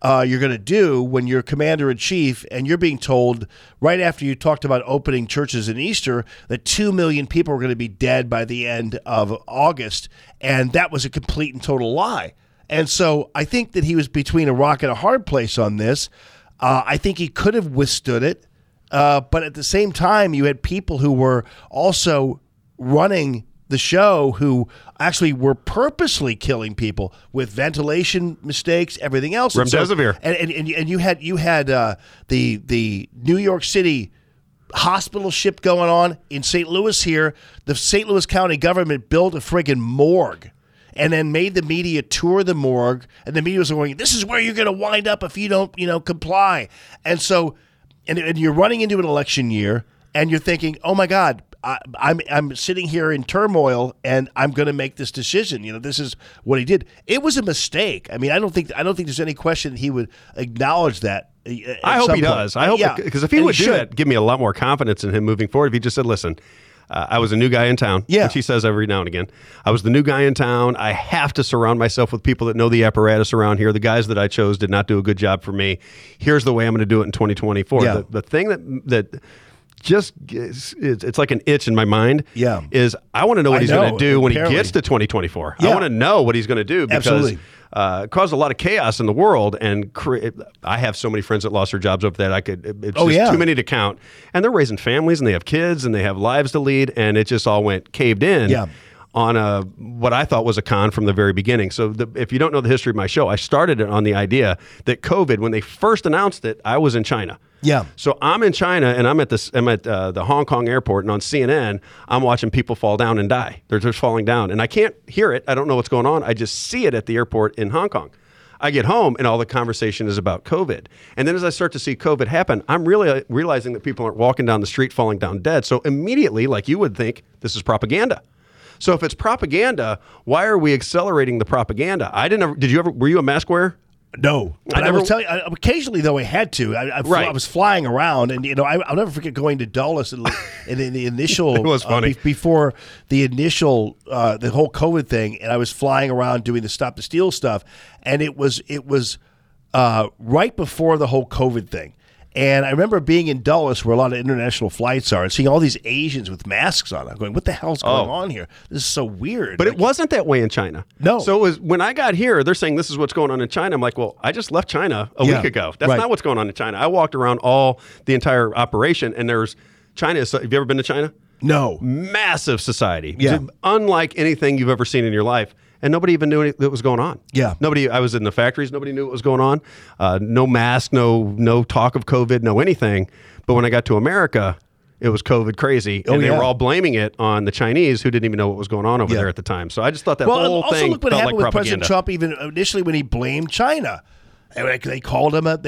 you're going to do when you're commander-in-chief and you're being told right after you talked about opening churches in Easter that 2 million people are going to be dead by the end of August, and that was a complete and total lie. And so I think that he was between a rock and a hard place on this. I think he could have withstood it, but at the same time, you had people who were also running the show who actually were purposely killing people with ventilation mistakes, everything else. Remdesivir. And you had the New York City hospital ship going on in St. Louis here. The St. Louis County government built a friggin' morgue and then made the media tour the morgue, and the media was going, this is where you're going to wind up if you don't, comply. And so, and you're running into an election year, and you're thinking, oh my God, I'm sitting here in turmoil, and I'm going to make this decision. This is what he did. It was a mistake. I mean, I don't think there's any question that he would acknowledge that. I hope he does. I hope, because if he would do that, give me a lot more confidence in him moving forward. If he just said, "Listen, I was a new guy in town," which he says every now and again. I was the new guy in town. I have to surround myself with people that know the apparatus around here. The guys that I chose did not do a good job for me. Here's the way I'm going to do it in 2024. Yeah. The thing that just, it's like an itch in my mind, is I want to know what he's going to do when he gets to 2024. I want to know what he's going to do, because it caused a lot of chaos in the world. And I have so many friends that lost their jobs over that. Too many to count. And they're raising families, and they have kids, and they have lives to lead. And it just all went caved in on what I thought was a con from the very beginning. So if you don't know the history of my show, I started it on the idea that COVID, when they first announced it, I was in China. Yeah. So I'm in China, and I'm at the Hong Kong airport, and on CNN, I'm watching people fall down and die. They're just falling down, and I can't hear it. I don't know what's going on. I just see it at the airport in Hong Kong. I get home, and all the conversation is about COVID. And then as I start to see COVID happen, I'm really realizing that people aren't walking down the street falling down dead. So immediately, like you would think, this is propaganda. So if it's propaganda, why are we accelerating the propaganda? I didn't. Were you a mask wearer? No, I never, I will tell you. Occasionally, though, I had to. I was flying around, and you know, I'll never forget going to Dulles and in the initial. It was funny before the initial the whole COVID thing, and I was flying around doing the Stop the Steal stuff, and it was right before the whole COVID thing. And I remember being in Dulles, where a lot of international flights are, and seeing all these Asians with masks on. I'm going, what the hell's going on here? This is so weird. But it wasn't that way in China. No. So it was, when I got here, they're saying this is what's going on in China. I'm like, well, I just left China a week ago. That's not what's going on in China. I walked around the entire operation, and there's China. Have you ever been to China? No. Massive society. Yeah. Unlike anything you've ever seen in your life. And nobody even knew what was going on. Yeah. Nobody. I was in the factories. Nobody knew what was going on. No mask, no talk of COVID, no anything. But when I got to America, it was COVID crazy. And they were all blaming it on the Chinese, who didn't even know what was going on over there at the time. So I just thought that whole thing felt like propaganda. Well, also look what happened with President Trump, even initially when he blamed China. They called him a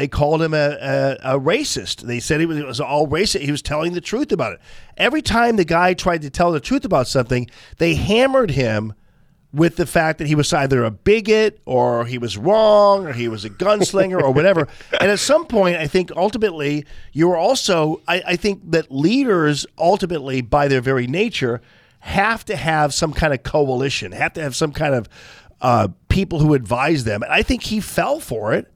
racist. They said it was all racist. He was telling the truth about it. Every time the guy tried to tell the truth about something, they hammered him with the fact that he was either a bigot or he was wrong or he was a gunslinger or whatever. And at some point, I think ultimately you were also, I think that leaders ultimately by their very nature have to have some kind of coalition, have to have some kind of people who advise them. And I think he fell for it.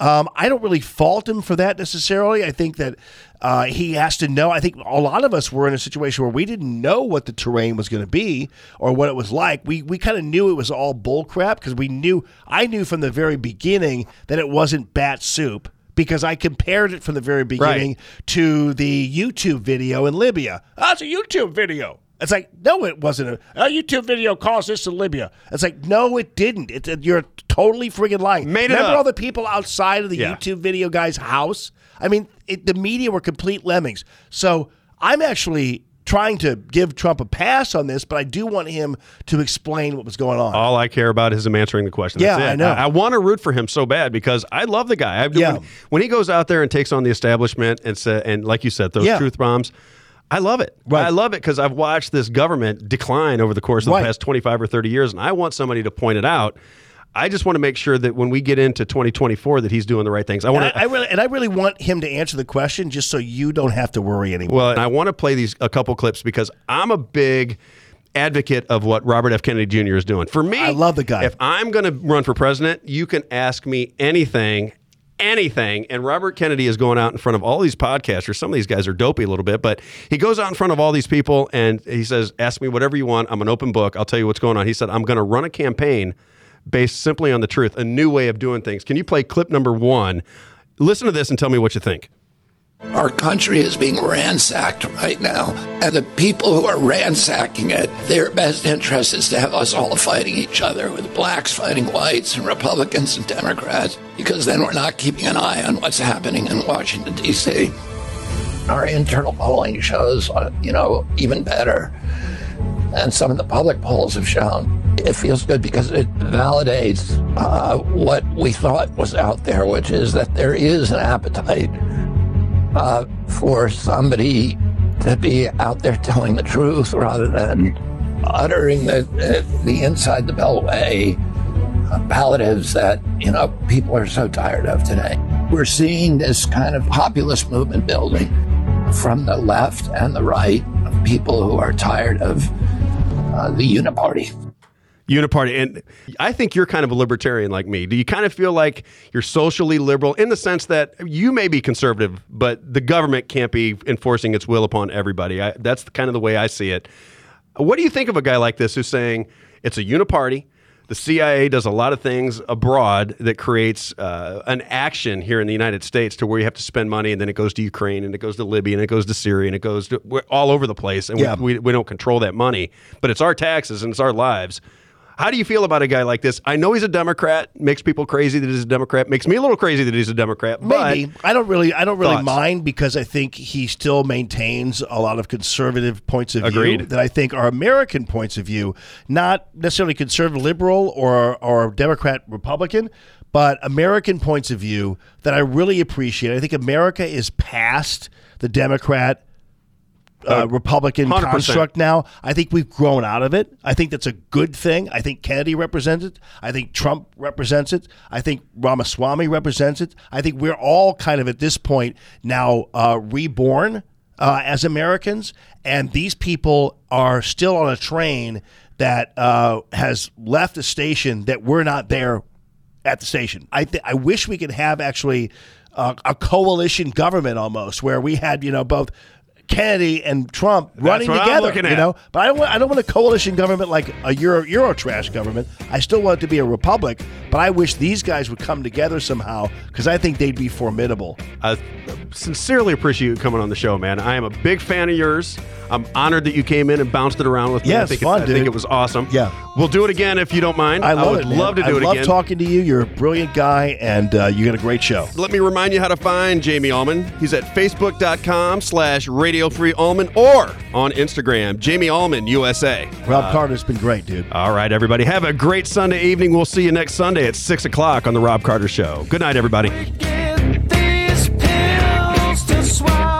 I don't really fault him for that necessarily. I think that he has to know. I think a lot of us were in a situation where we didn't know what the terrain was going to be or what it was like. We kind of knew it was all bull crap because I knew from the very beginning that it wasn't bat soup because I compared it from the very beginning to the YouTube video in Libya. Oh, it's a YouTube video. It's like, no, it wasn't. A YouTube video caused this in Libya. It's like, no, it didn't. You're totally friggin' lying. Remember all the people outside of the YouTube video guy's house? I mean, the media were complete lemmings. So I'm actually trying to give Trump a pass on this, but I do want him to explain what was going on. All I care about is him answering the question. That's it. I know. I want to root for him so bad because I love the guy. When he goes out there and takes on the establishment and like you said, those truth bombs, I love it. Right. I love it because I've watched this government decline over the course of the past 25 or 30 years, and I want somebody to point it out. I just want to make sure that when we get into 2024 that he's doing the right things. I really want him to answer the question just so you don't have to worry anymore. Well, and I want to play a couple clips because I'm a big advocate of what Robert F. Kennedy Jr. is doing. For me, I love the guy. If I'm going to run for president, you can ask me anything. And Robert Kennedy is going out in front of all these podcasters. Some of these guys are dopey a little bit, but he goes out in front of all these people and he says, ask me whatever you want. I'm an open book. I'll tell you what's going on. He said, I'm going to run a campaign based simply on the truth, a new way of doing things. Can you play clip number 1? Listen to this and tell me what you think. Our country is being ransacked right now, and the people who are ransacking it, their best interest is to have us all fighting each other, with blacks fighting whites and Republicans and Democrats, because then we're not keeping an eye on what's happening in Washington, D.C. Our internal polling shows, even better. And some of the public polls have shown. It feels good because it validates what we thought was out there, which is that there is an appetite for somebody to be out there telling the truth rather than uttering the inside the beltway palliatives that people are so tired of today. We're seeing this kind of populist movement building from the left and the right of people who are tired of the uniparty. And I think you're kind of a libertarian like me. Do you kind of feel like you're socially liberal in the sense that you may be conservative, but the government can't be enforcing its will upon everybody? That's kind of the way I see it. What do you think of a guy like this who's saying it's a uniparty? The CIA does a lot of things abroad that creates an action here in the United States to where you have to spend money, and then it goes to Ukraine, and it goes to Libya, and it goes to Syria, and it goes to all over the place. And we don't control that money, but it's our taxes and it's our lives. How do you feel about a guy like this? I know he's a Democrat. Makes people crazy that he's a Democrat. Makes me a little crazy that he's a Democrat. Maybe. But I don't really mind because I think he still maintains a lot of conservative points of view that I think are American points of view, not necessarily conservative liberal or Democrat Republican, but American points of view that I really appreciate. I think America is past the Democrat Republican 100%. Construct now. I think we've grown out of it. I think that's a good thing. I think Kennedy represents it. I think Trump represents it. I think Ramaswamy represents it. I think we're all kind of at this point now reborn as Americans, and these people are still on a train that has left the station that we're not there at the station. I wish we could have actually a coalition government almost where we had, you know, both Kennedy and Trump running together, you know. But I don't want a coalition government like a Eurotrash government. I still want it to be a republic, but I wish these guys would come together somehow because I think they'd be formidable. I sincerely appreciate you coming on the show, man. I am a big fan of yours. I'm honored that you came in and bounced it around with me. Yeah, it's fun, dude. I think it was awesome. Yeah. We'll do it again if you don't mind. I would love to do it again. I love talking to you. You're a brilliant guy, and you got a great show. Let me remind you how to find Jamie Allman. He's at facebook.com/Radio Free Allman or on Instagram, Jamie Allman USA. Robb Carter's been great, dude. All right, everybody. Have a great Sunday evening. We'll see you next Sunday at 6 o'clock on The Robb Carter Show. Good night, everybody. Get these pills to swallow.